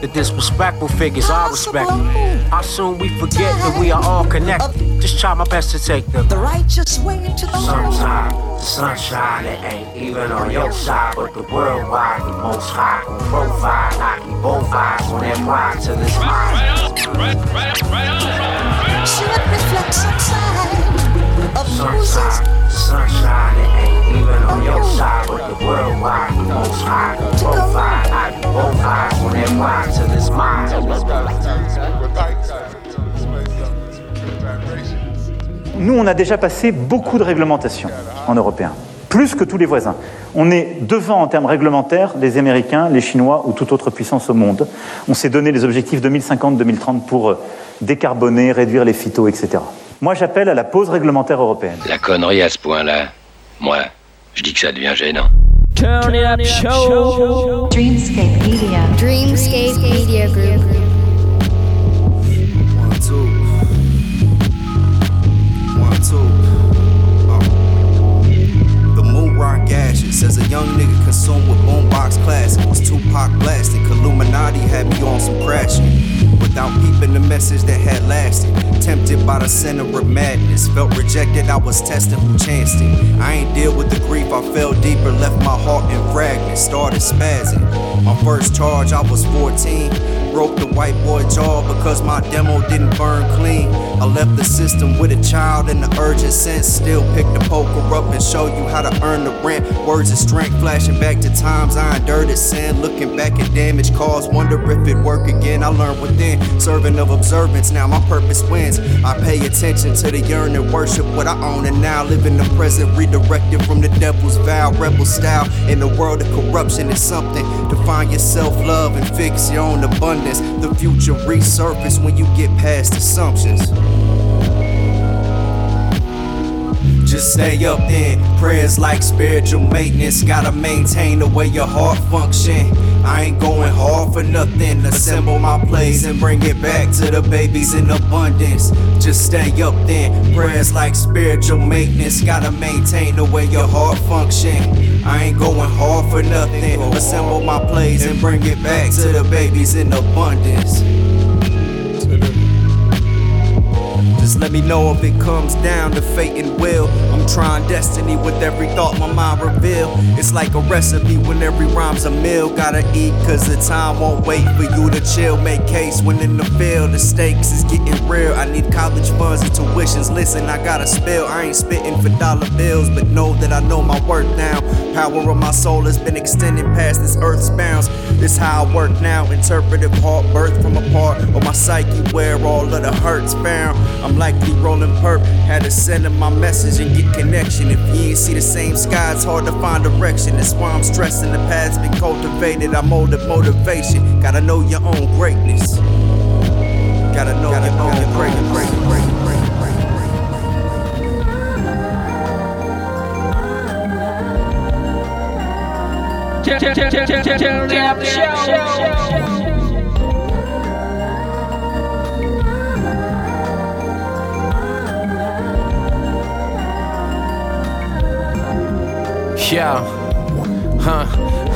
The disrespectful figures are respected. How soon we forget that we are all connected. Just try my best to take the, the righteous way into the sunshine. Sometimes the sunshine, it ain't even on your side, but the worldwide, the most high on profile. I keep both eyes on that pride till it's mine. Right, right, right, right, right. Should reflect sunshine of sunshine. Sunshine, it ain't even on your side, but the worldwide, the most high, the profile, I do both eyes on that wine till it's mine. nous, on a déjà passé beaucoup de réglementations en européen, plus que tous les voisins. On est devant, en termes réglementaires, les Américains, les Chinois ou toute autre puissance au monde. On s'est donné les objectifs deux mille cinquante deux mille trente pour décarboner, réduire les phytos, et cetera. Moi, j'appelle à la pause réglementaire européenne. La connerie à ce point-là, moi, je dis que ça devient gênant. Turn It Up Show. Dreamscape Media. Dreamscape Media Group. One, two. One, two. The moon rock ashes. As a young nigga consumed with boombox classics. Was Tupac blasted. Illuminati had me on some crashing. Without peeping the message that had lasted. Tempted by the center of madness. Felt rejected, I was tested, who chanced it. I ain't deal with the grief, I fell deeper. Left my heart in fragments, started spazzing. My first charge, I was fourteen. Broke the white boy jaw because my demo didn't burn clean. I left the system with a child in the urgent sense. Still pick the poker up and show you how to earn the rent. Words of strength flashing back to times I endured as sin. Looking back at damage caused, wonder if it work again. I learned within. Serving of observance, now my purpose wins. I pay attention to the yearn and worship what I own. And now live in the present, redirected from the devil's vow. Rebel style in the world of corruption is something. To find your self-love and fix your own abundance. The future resurface when you get past assumptions. Just stay up in prayers like spiritual maintenance. Gotta maintain the way your heart function. I ain't going hard for nothing. Assemble my plays and bring it back to the babies in abundance. Just stay up then. Prayers like spiritual maintenance. Gotta maintain the way your heart function. I ain't going hard for nothing. Assemble my plays and bring it back to the babies in abundance. Just let me know if it comes down to fate and will. I'm trying destiny with every thought my mind reveal. It's like a recipe when every rhyme's a meal. Gotta eat cause the time won't wait for you to chill. Make case when in the field the stakes is getting real. I need college funds and tuitions, listen I gotta spill. I ain't spitting for dollar bills but know that I know my worth now. Power of my soul has been extended past this earth's bounds. This how I work now. Interpretive heart birth from a part of my psyche where all of the hurts found. I'm likely rolling perp, had to send him my message and get connection. If you ain't see the same sky, it's hard to find direction. That's why I'm stressing the path's been cultivated. I molded motivation. Gotta know your own greatness. Gotta know gotta, your gotta, own gotta, greatness. Greatness. Yeah, huh,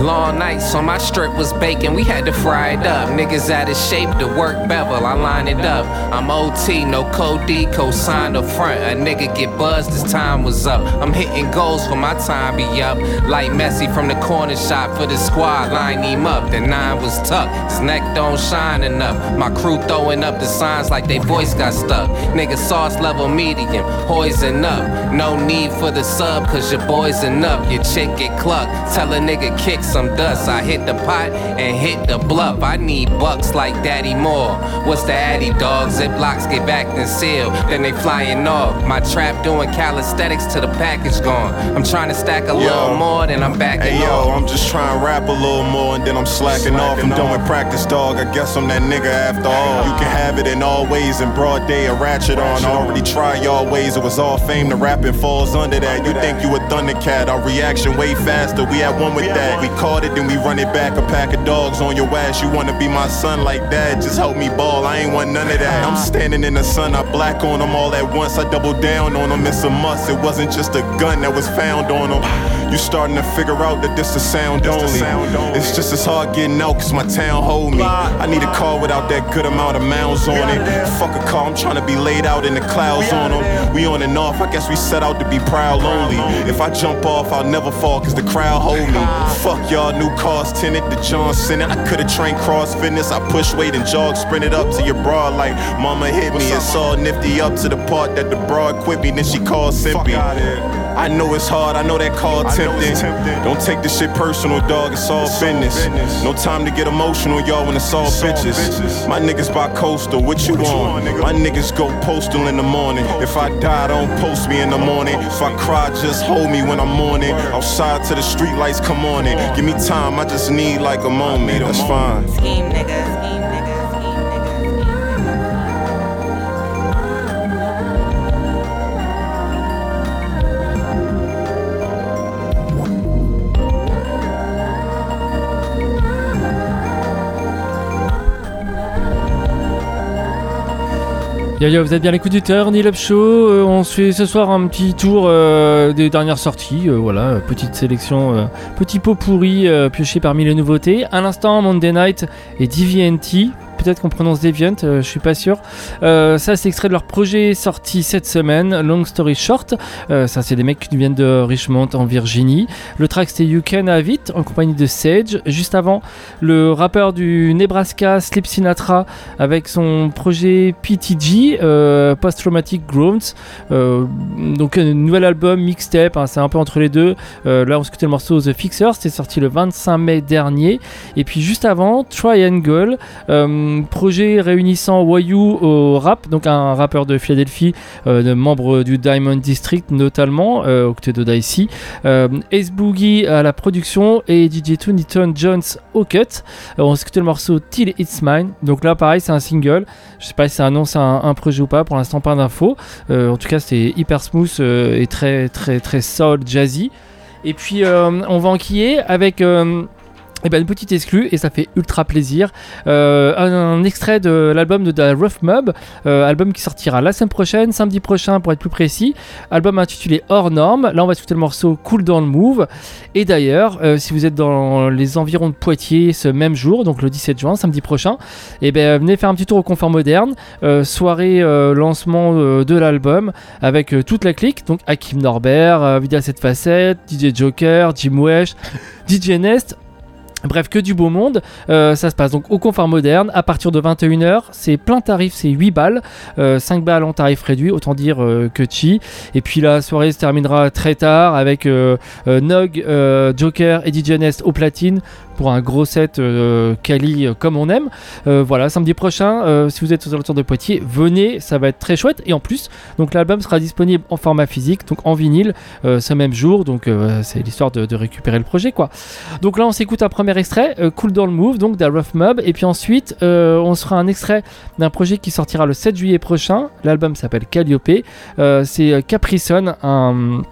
long nights on my strip was baking, we had to fry it up. Niggas out of shape to work bevel, I line it up. I'm O T, no code D, co-sign the front. A nigga get buzzed, his time was up. I'm hitting goals for my time be up. Like Messi from the corner shop for the squad, line him up. The nine was tucked, his neck don't shine enough. My crew throwing up the signs like they voice got stuck. Nigga sauce level medium, poison up. No need for the sub, cause your boy's enough. Your chick get clucked, tell a nigga kick some dust. I hit the pot and hit the bluff. I need bucks like Daddy Moore. What's the addy dog? Ziplocs get back and sealed, then they flying off. My trap doing calisthenics till the package gone. I'm trying to stack a yo, little more, then I'm backing hey, off. Yo, I'm just trying to rap a little more and then I'm slacking, slacking off. I'm doing practice dog, I guess I'm that nigga after all. You can have it in all ways, in broad day a ratchet on. I already tried y'all ways, it was all fame to rap. It falls under that, you think you a thundercat. Our reaction way faster, we at one with that. We caught it, then we run it back. A pack of dogs on your ass, you wanna be my son like that. Just help me ball, I ain't want none of that. I'm standing in the sun, I black on them all at once. I double down on them, it's a must. It wasn't just a gun that was found on them. You starting to figure out that this is sound only. It's just as hard getting out cause my town hold me. I need a car without that good amount of mounds on it. Fuck a car, I'm trying to be laid out in the clouds on them. We on and off, I guess we set out to be proud lonely. If I jump off, I'll never fall cause the crowd hold me. Fuck y'all, new cars tenant, the John Cena. I could've trained cross fitness, I push weight and jog, sprint it up to your broad like mama hit me. It's all nifty up to the part that the broad quit me, then she called simpy. I know it's hard, I know that call tempting. Don't take this shit personal, dog. It's all business. No time to get emotional, y'all, when it's all bitches. My niggas by coastal, what you on? My niggas go postal in the morning. If I die, don't post me in the morning. If I cry, just hold me when I'm mourning. Outside to the street lights, come on in. Give me time, I just need like a moment. That's fine. Scheme, nigga. Yo yo, vous êtes bien à l'écoute du Turn It Up Show. Euh, on se fait ce soir un petit tour euh, des dernières sorties. Euh, voilà, petite sélection, euh, petit pot pourri euh, pioché parmi les nouveautés. À l'instant, Monday Night et D V N T. Peut-être qu'on prononce Deviant, euh, je suis pas sûr. Euh, ça, c'est extrait de leur projet sorti cette semaine, Long Story Short. Euh, ça, c'est des mecs qui viennent de Richmond, en Virginie. Le track, c'était You Can Have It, en compagnie de Sage. Juste avant, le rappeur du Nebraska, Slip Sinatra, avec son projet P T G, euh, Post Traumatic Groans. Euh, donc, un nouvel album, mixtape, hein, c'est un peu entre les deux. Euh, là, on écoutait le morceau The Fixer, c'était sorti le vingt-cinq mai dernier. Et puis, juste avant, Triangle. Euh, projet réunissant Wayu au rap, donc un rappeur de Philadelphie, euh, de membre du Diamond District notamment, euh, aux côtés de Dicey, euh, Ace Boogie à la production et D J Tuniton Jones au cut. Euh, on s'écoutait le morceau Till It's Mine, donc là pareil c'est un single, je sais pas si ça annonce un, un projet ou pas, pour l'instant pas d'infos, euh, en tout cas c'était hyper smooth euh, et très très très soul, jazzy. Et puis euh, on va enquiller avec... Euh, Et ben une petite exclue et ça fait ultra plaisir. Euh, un, un extrait de l'album de The Rough Mob, euh, album qui sortira la semaine prochaine, samedi prochain pour être plus précis. Album intitulé Hors Norme. Là on va écouter le morceau Cool Down Move. Et d'ailleurs, euh, si vous êtes dans les environs de Poitiers ce même jour, donc le dix-sept juin, samedi prochain, et ben venez faire un petit tour au Confort Moderne, euh, soirée euh, lancement euh, de l'album avec euh, toute la clique. Donc Hakim Norbert, euh, Vida sept Facettes, D J Joker, Jim Wesh, D J Nest. Bref, que du beau monde, euh, ça se passe donc au Confort Moderne à partir de vingt et une heures, c'est plein tarif, c'est huit balles, euh, cinq balles en tarif réduit, autant dire euh, que chi. Et puis la soirée se terminera très tard avec euh, euh, Nog, euh, Joker et D J Nest au platine pour un gros set euh, quali euh, comme on aime. Euh, voilà, samedi prochain, euh, si vous êtes aux alentours de Poitiers, venez, ça va être très chouette. Et en plus, donc l'album sera disponible en format physique, donc en vinyle, euh, ce même jour, donc euh, c'est l'histoire de, de récupérer le projet quoi. Donc là on s'écoute un premier extrait, euh, Cool Down Move, donc d'un Rough Mob, et puis ensuite euh, on sera un extrait d'un projet qui sortira le sept juillet prochain, l'album s'appelle Calliope, euh, c'est Caprison, un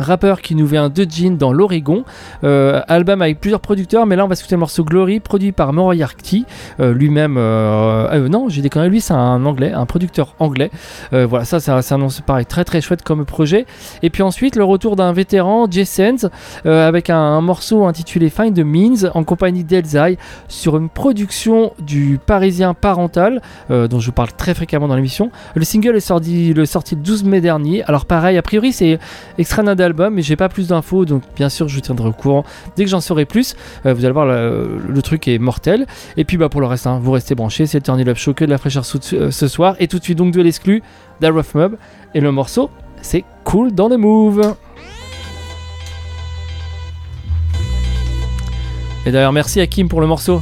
rappeur qui nous vient de Jean dans l'Oregon, euh, album avec plusieurs producteurs, mais là on va écouter le morceau Glory, produit par Moriarty, euh, lui-même, euh, euh, non j'ai déconné, lui c'est un anglais, un producteur anglais, euh, voilà ça ça s'annonce pareil très très chouette comme projet. Et puis ensuite le retour d'un vétéran, Jay Sands, euh, avec un, un morceau intitulé Find the Means, en compagnie d'Elzaï, sur une production du Parisien Parental, euh, dont je vous parle très fréquemment dans l'émission. Le single est sorti le sorti le douze mai dernier, alors pareil a priori c'est extrait d'un album, mais j'ai pas plus d'infos, donc bien sûr je vous tiendrai au courant dès que j'en saurai plus. Euh, vous allez voir, le, le truc est mortel. Et puis bah pour le reste, hein, vous restez branchés, c'est le Turn It Up Show, que de la fraîcheur sou- euh, ce soir, et tout de suite donc de l'exclu d'A Rough Mob, et le morceau c'est Cool Down the Move. Et d'ailleurs merci à Kim pour le morceau.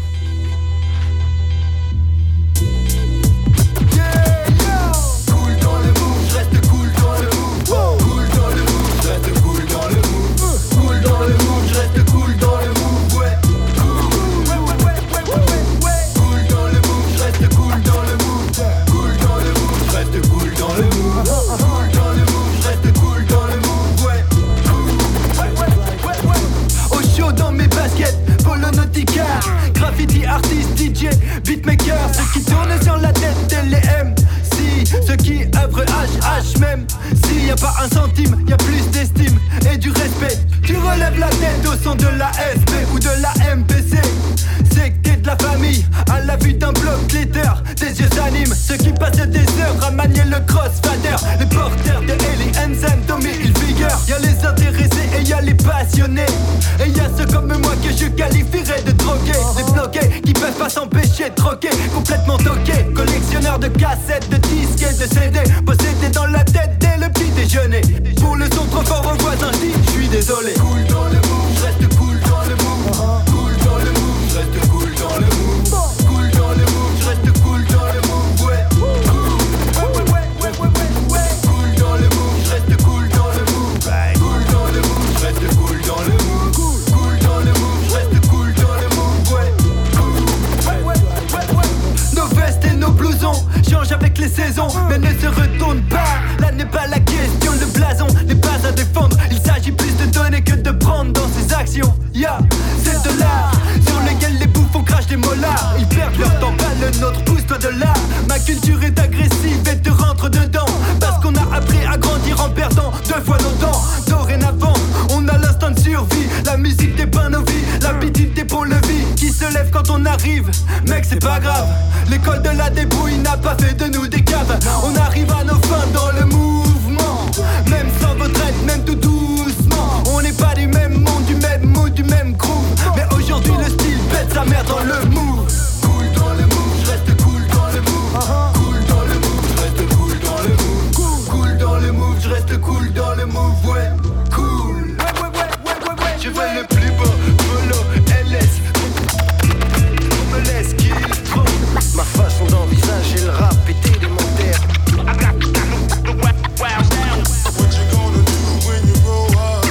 Graffiti artiste, D J, beatmaker, ceux qui tournent sur la tête de les M C, ceux qui œuvrent H H même s'il y a pas un centime, y a plus d'estime et du respect. Tu relèves la tête au son de la S P ou de la M P C. C'est que t'es de la famille, à la vue d'un bloc glitter, tes yeux s'animent. Ceux qui passent des heures à manier le crossfader, les porteurs de Ellie Hansen, Tommy Hilfiger. Y'a les intéressés et y'a les passionnés, et y'a ceux comme moi que je qualifierais de drogués. Les bloqués qui peuvent pas s'empêcher de troquer, complètement toqués. Collectionneurs de cassettes, de disques et de C D, possédés dans la tête dès le petit déjeuner. Pour le son trop fort au voisin, je dis, j'suis désolé. Cool dans le c'est pas grave. L'école de la débrouille n'a pas fait de nous des caves. On arrive à nos fins dans le mouvement, même sans votre aide, même tout doucement. On n'est pas du même monde, du même mood, du même groove, mais aujourd'hui le style pète sa mère dans le move. Cool dans le move, je reste cool dans le move. Cool dans le move, je reste cool dans le move. Cool dans le move, je reste cool dans le move, ouais. Cool. Je veux le plus beau, velo, L S. On me laisse qu'il faut. Ma façon d'envisager le rap est élémentaire. What you gonna do when you grow up?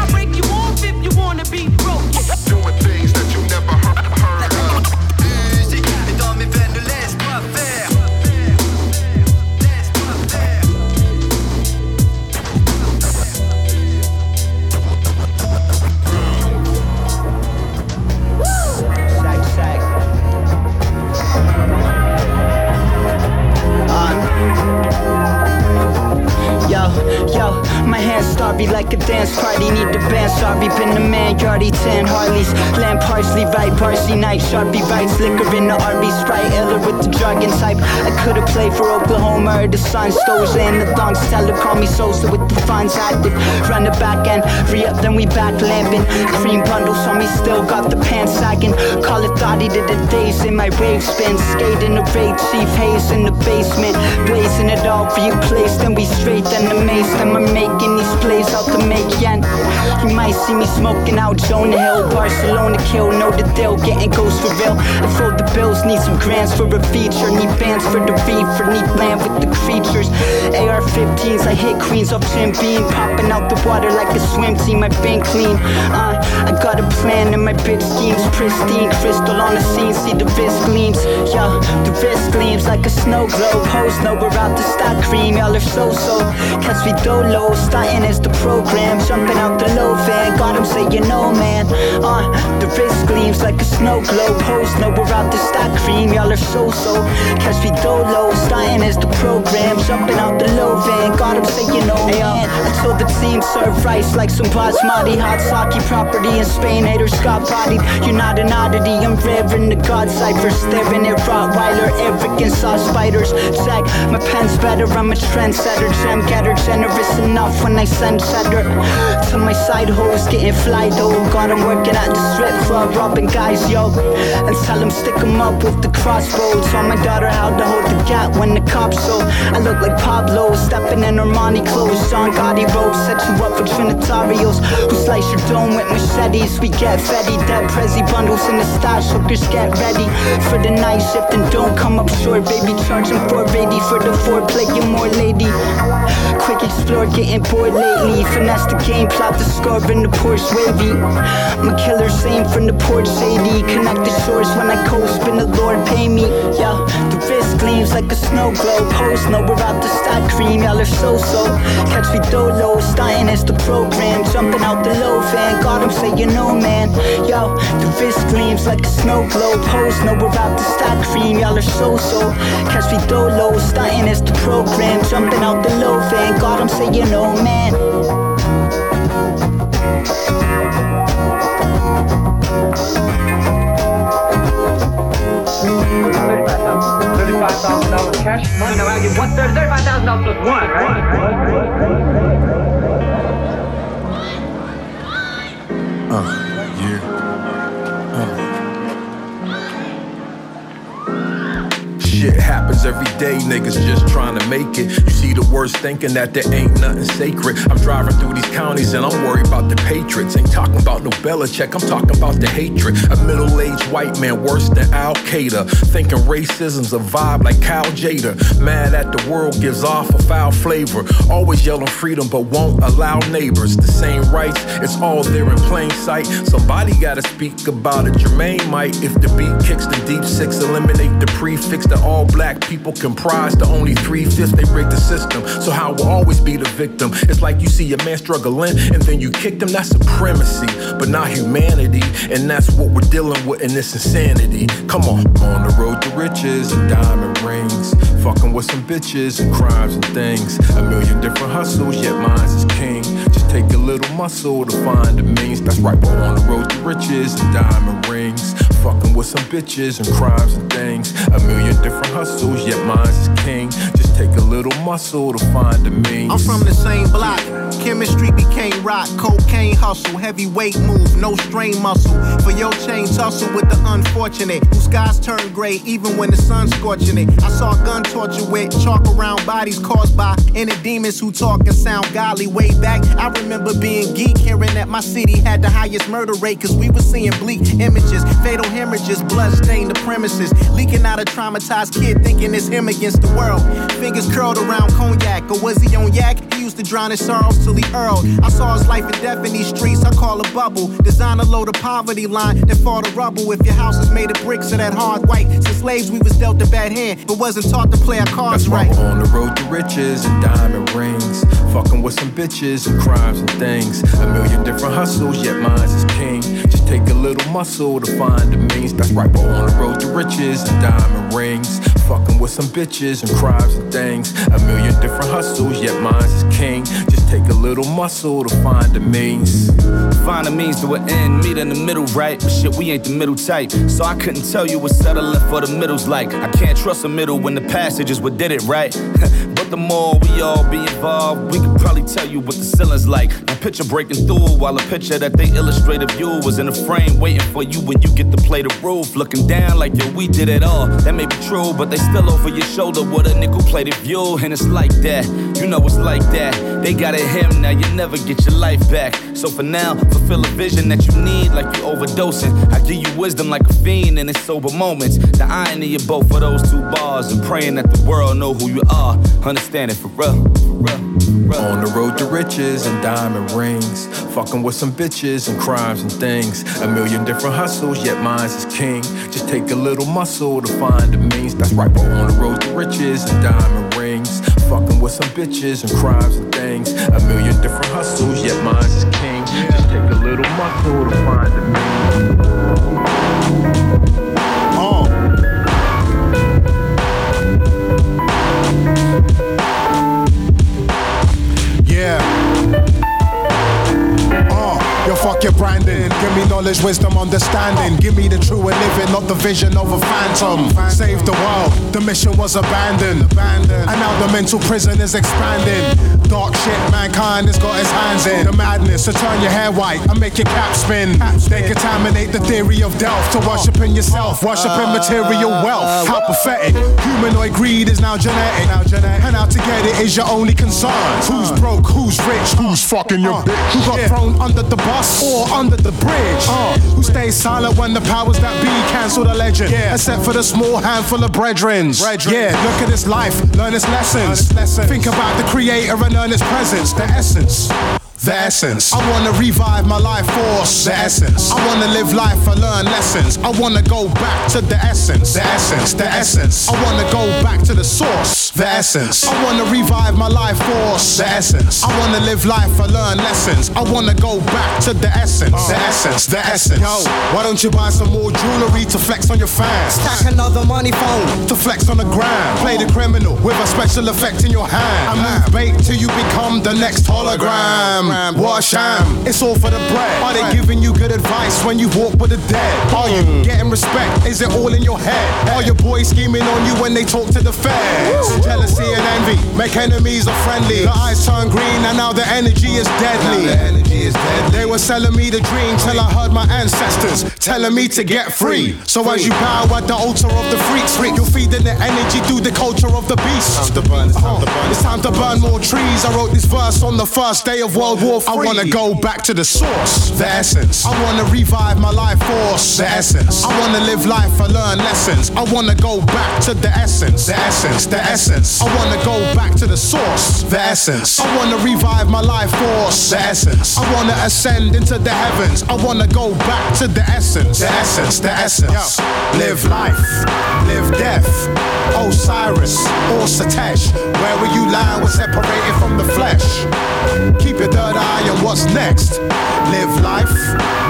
I'll break you off if you wanna be broke. Doing things that you never heard of. Musique est dans mes veines, ne laisse-moi faire. Laisse-moi faire. Yo, yo, my hands starry like a dance party. Need the band sorry, been the man, yardy tan Harleys. Lamb parsley, right, parsley knife, sharpie bites. Liquor in the R B Sprite, iller with the jargon type. I could've played for Oklahoma or the Suns. Stoza and the thongs, tell her call me Sosa with the funds. I did run the back end, re-up then we back lamping. Cream bundles on me, still got the pants sagging. Call it thotty to the days in my rave spin. Skate in the raid, chief haze in the basement. Blazing it all for you place, then we straight then. And amazed that I'm making these plays out to make yen. You might see me smoking out Jonah Hill, Barcelona kill, know the deal, getting ghosts for real. I fold the bills, need some grants for a feature, need bands for the reefer, need land with the creatures. A R fifteens, I hit queens off Jim Beam, popping out the water like a swim team. My bank clean, uh, I got a plan and my bitch schemes pristine, crystal on the scene, see the wrist gleams, yeah, the wrist gleams like a snow globe. Hoes know we're out to stock cream, y'all are so so. Cause we dolo, starting is the program. Jumping out the low van, got him saying no man. Uh, the wrist gleams like a snow globe. Hoes know we're out the stock cream, y'all are so-so. Cause we dolo, starting is the program. Jumping out the low van, got him saying no man. I told the team serve rice like some basmati. Hot sake property in Spain, haters got bodied. You're not an oddity, I'm reverend the god cipher. Staring at Rottweiler, arrogant saw spiders. Jack, my pen's better, I'm a trendsetter. Gem get generous enough when I sunset her. To my side hoes getting fly though. God, I'm working at the strip club, robbing guys, yo. And tell them stick them up with the crossbows. Taught my daughter how to hold the gap when the cops sold. I look like Pablo, stepping in Armani clothes. John Gotti road, set you up for Trinitarios who slice your dome with machetes. We get fetty, dead Prezi bundles in the stash. Hookers get ready for the night shift and don't come up short, baby. Charging four eighty for the foreplay, you're more lady. Quick explore, getting bored lately. Finesse the game, plot the score in the Porsche wavy. My killer same from the Port Shady. Connect the shores when I coast, spin the Lord pay me. Yeah, the wrist gleams like a snow globe. Hoes know we're out the stock cream, y'all are so-so. Catch me dolo, starting is the program. Jumping out the low van, God, I'm saying no man. Yo, the wrist gleams like a snow globe. Hoes know we're out the stock cream, y'all are so-so. Catch me dolo, starting is the program. Jumping out the low van, thank God I'm saying no man. thirty-five thousand dollars cash. No, no, I get one thirty-five thousand dollars plus one, right? Uh, yeah. Uh. Shit happens every day, niggas just trying to make it. You see the worst thinking that there ain't nothing sacred. I'm driving through these counties and I'm worried about the Patriots. Ain't talking about no Belichick, I'm talking about the hatred. A middle-aged white man worse than Al-Qaeda, thinking racism's a vibe like Kyle Jader. Mad at the world gives off a foul flavor, always yelling freedom but won't allow neighbors the same rights. It's all there in plain sight. Somebody gotta speak about it, Jermaine might. If the beat kicks the deep six, eliminate the prefix that all black people comprise the only three-fifths. They break the system, so how will always be the victim. It's like you see a man struggling and then you kick them. That's supremacy, but not humanity. And that's what we're dealing with in this insanity. Come on. On the road to riches and diamond rings, fucking with some bitches and crimes and things. A million different hustles, yet mine's is king. Just take a little muscle to find the means. That's right, we're on the road to riches and diamond rings. fucking with some bitches and crimes and things. A million different hustles, yet mine's is king. Just take a little muscle to find the means. I'm from the same block. Chemistry became rock. Cocaine hustle, heavyweight move, no strain muscle. For your chain tussle with the unfortunate, whose skies turn gray even when the sun's scorching it. I saw gun torture with chalk around bodies caused by inner demons who talk and sound godly. Way back, I remember being geek, hearing that my city had the highest murder rate, cause we were seeing bleak images, fatal hemorrhages, blood stained the premises, leaking out a traumatized kid thinking it's him against the world. Fingers curled around cognac, or was he on yak? He used to drown his sorrows till he earled. I saw his life and death in these streets, I call a bubble. Design a load of poverty line, then fall to rubble. If your house is made of bricks or that hard white, since slaves we was dealt a bad hand, but wasn't taught to play our cards right. That's why we're on the road to riches and diamond rings, fucking with some bitches and crimes and things. A million different hustles, yet mine's is king. Just take a little muscle to find the means. That's right, we're on the road to riches and diamond rings, fucking with some bitches and crimes and things. A million different hustles, yet mine's is king. Just take a little muscle to find the means. Find the means to an end, meet in the middle, right? But shit, we ain't the middle type, so I couldn't tell you what settling for the middle's like. I can't trust a middle when the passage is what did it, right? But the more we all be involved, we could probably tell you what the ceiling's like. A picture breaking through, while a picture that they illustrated view was in a frame waiting for you when you get to play the roof. Looking down like, yo, we did it all. That may be true, but they still over your shoulder with a nickel-plated view. And it's like that, you know it's like that. They got it him, now you never get your life back. So for now, fulfill a vision that you need like you overdosing. I give you wisdom like a fiend in its sober moments. The irony of both of those two bars, and praying that the world know who you are. Understand it for real, for real, for real. On the road to riches and diamond rings, fucking with some bitches and crimes and things. A million different hustles, yet mine's is king. Just take a little muscle to find the means. That's right, we're on the road to riches and diamond rings, fucking with some bitches and crimes and things. A million different hustles, yet mine's is king. Just take a little muscle to find the means. Oh. Yeah. Yo, fuck your branding, give me knowledge, wisdom, understanding. Give me the true and living, not the vision of a phantom. Save the world, the mission was abandoned, and now the mental prison is expanding. Dark shit, mankind has got its hands in the madness, so turn your hair white and make your cap spin. They contaminate the theory of Delft to worshipping yourself, worshipping material wealth. How pathetic, humanoid greed is now genetic, and how to get it is your only concern. Who's broke, who's rich, who's fucking your bitch, who got thrown under the bus or under the bridge. Uh, who stays silent when the powers that be cancel the legend, yeah. Except for the small handful of brethren. brethren. Yeah, look at this life, learn its lessons. lessons. Think about the creator and earn his presence, the essence. The essence. I wanna revive my life force. The essence. I wanna live life and learn lessons. I wanna go back to the essence. The essence. The essence. I wanna go back to the source. The essence. I wanna revive my life force. The essence. I wanna live life and learn lessons. I wanna go back to the essence. Uh. The essence. The essence. Yo, why don't you buy some more jewelry to flex on your fans? Stack another money phone to flex on the gram. Play the criminal with a special effect in your hand. I move bait till you become the next hologram. What a sham, it's all for the bread. Are they giving you good advice when you walk with the dead? Are you getting respect? Is it all in your head? Are your boys scheming on you when they talk to the feds? The jealousy and envy make enemies or friendly. The eyes turn green and now the energy is deadly. The energy is deadly. They were selling me the dream till I heard my ancestors telling me to get free. So as you bow at the altar of the freaks, you're feeding the energy through the culture of the beast. It's time to burn, it's time to burn. It's time to burn more trees. I wrote this verse on the first day of World War Three. I wanna go back to the source, the essence. I wanna revive my life force, the essence. I wanna live life and learn lessons. I wanna go back to the essence, the essence, the essence. I wanna go back to the source, the essence. I wanna revive my life force, the essence. I wanna ascend into the heavens. I wanna go back to the essence, the essence, the essence. Yo. Live life, live death. Osiris or Satesh, where will you lie when separated from the flesh? Keep it dirty. I am what's next. Live life,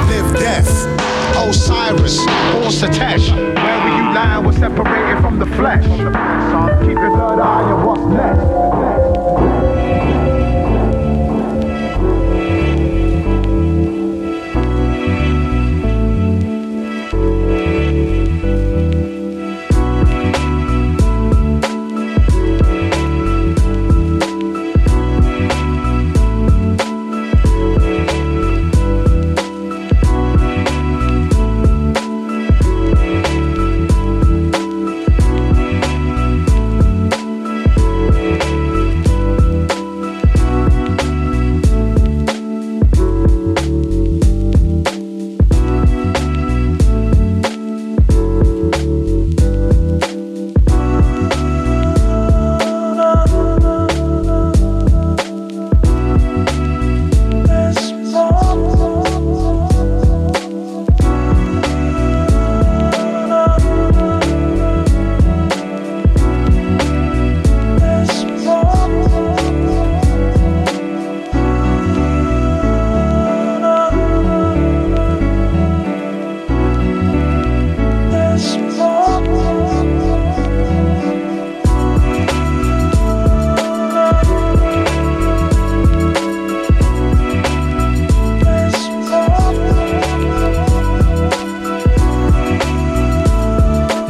live death. Osiris or Satesh, where will you lie when separated from the flesh? Keep your third eye on what's next.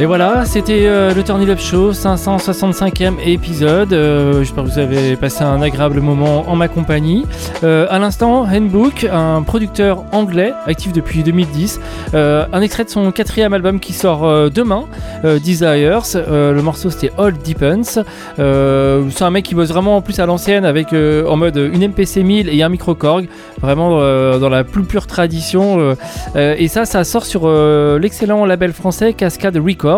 Et voilà, c'était euh, le Turn It Up Show, cinq cent soixante-cinquième épisode. Euh, j'espère que vous avez passé un agréable moment en ma compagnie. Euh, à l'instant, Handbook, un producteur anglais, actif depuis deux mille dix. Euh, un extrait de son quatrième album qui sort euh, demain, euh, Desires. Euh, le morceau, c'était All Deepens. Euh, c'est un mec qui bosse vraiment en plus à l'ancienne, avec euh, en mode une M P C mille et un micro-Korg. Vraiment euh, dans la plus pure tradition. Euh, euh, et ça, ça sort sur euh, l'excellent label français Cascade Records.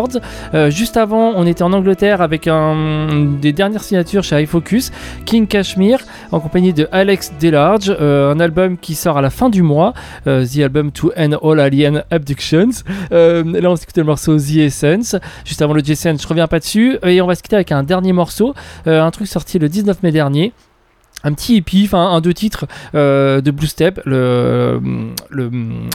Euh, juste avant, on était en Angleterre avec un, des dernières signatures chez iFocus, King Kashmir, en compagnie de Alex Delarge, euh, un album qui sort à la fin du mois, euh, The Album to End All Alien Abductions. Euh, là, on s'écoutait le morceau The Essence. Juste avant le The Essence, je reviens pas dessus. Et on va se quitter avec un dernier morceau, euh, un truc sorti le dix-neuf mai dernier. Un petit hippie, enfin un deux titres euh, de Blue Step, le, le,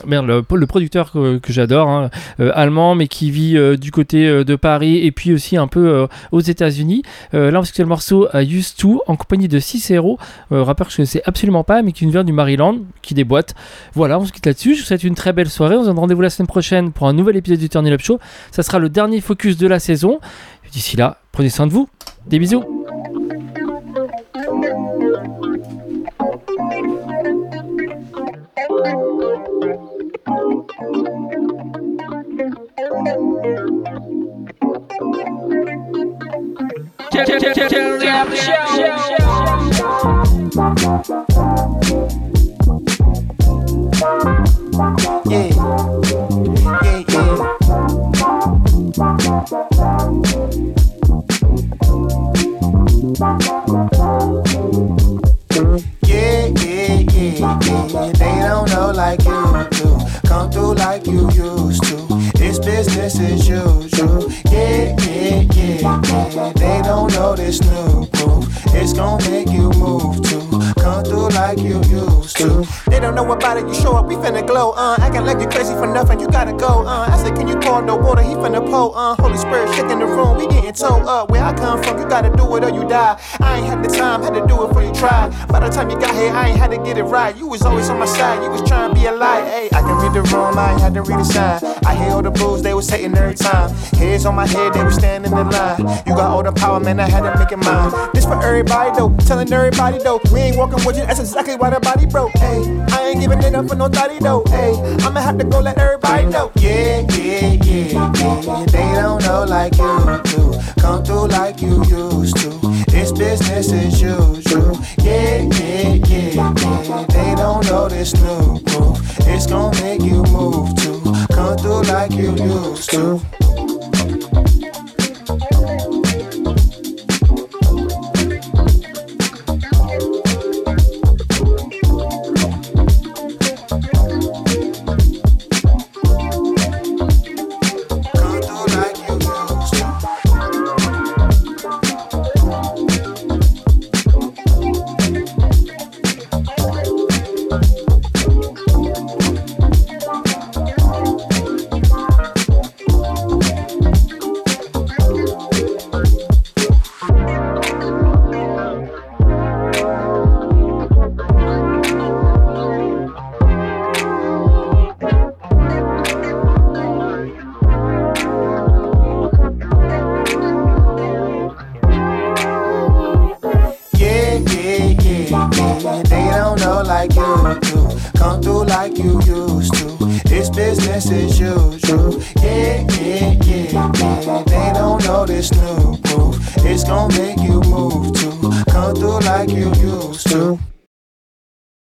merde, le, le producteur que, que j'adore, hein, euh, allemand, mais qui vit euh, du côté euh, de Paris et puis aussi un peu euh, aux États-Unis. Euh, là, on s'écoute le morceau à Used To en compagnie de Cicero, euh, rappeur que je ne sais absolument pas, mais qui vient du Maryland, qui déboîte. Voilà, on se quitte là-dessus. Je vous souhaite une très belle soirée. On se donne rendez-vous la semaine prochaine pour un nouvel épisode du Turn It Up Show. Ça sera le dernier focus de la saison. D'ici là, prenez soin de vous. Des bisous. Turn It Up Show. Yeah, yeah, yeah. Yeah, yeah, yeah, yeah. They don't know like you do. Come through like you used to. This business is usual. Yeah, yeah, yeah, yeah. They don't know this new groove. It's gonna make you move too. Come through like you used to. They don't know about it. You show up, we finna glow. Uh, acting like you crazy for nothing. You gotta go. Uh, I said, can you pour the water? He finna pour. Uh, Holy Spirit shaking the room. We getting towed up. Where I come from, you gotta do it or you die. I ain't had the time, had to do it for you try. By the time you got here, I ain't had to get it right. You was always on my side. You was trying to be a lie. Hey, I can read the room. I ain't had to read the sign. I hear all the blues they was hating every time. Heads on my head, they was standing in line. You got all the power, man, I had to make it mine. This for everybody though, telling everybody though. We ain't walking with you, that's exactly why the body broke. Hey, I ain't giving it up for nobody though. Hey, I'ma have to go let everybody know. Yeah, yeah, yeah, yeah. They don't know like you do. Come through like you used to. This business is usual. Yeah, yeah, yeah, yeah. They don't know this new groove. It's gonna make you move too. Come through like you used to. It's gonna make you move too. Come through like you used to.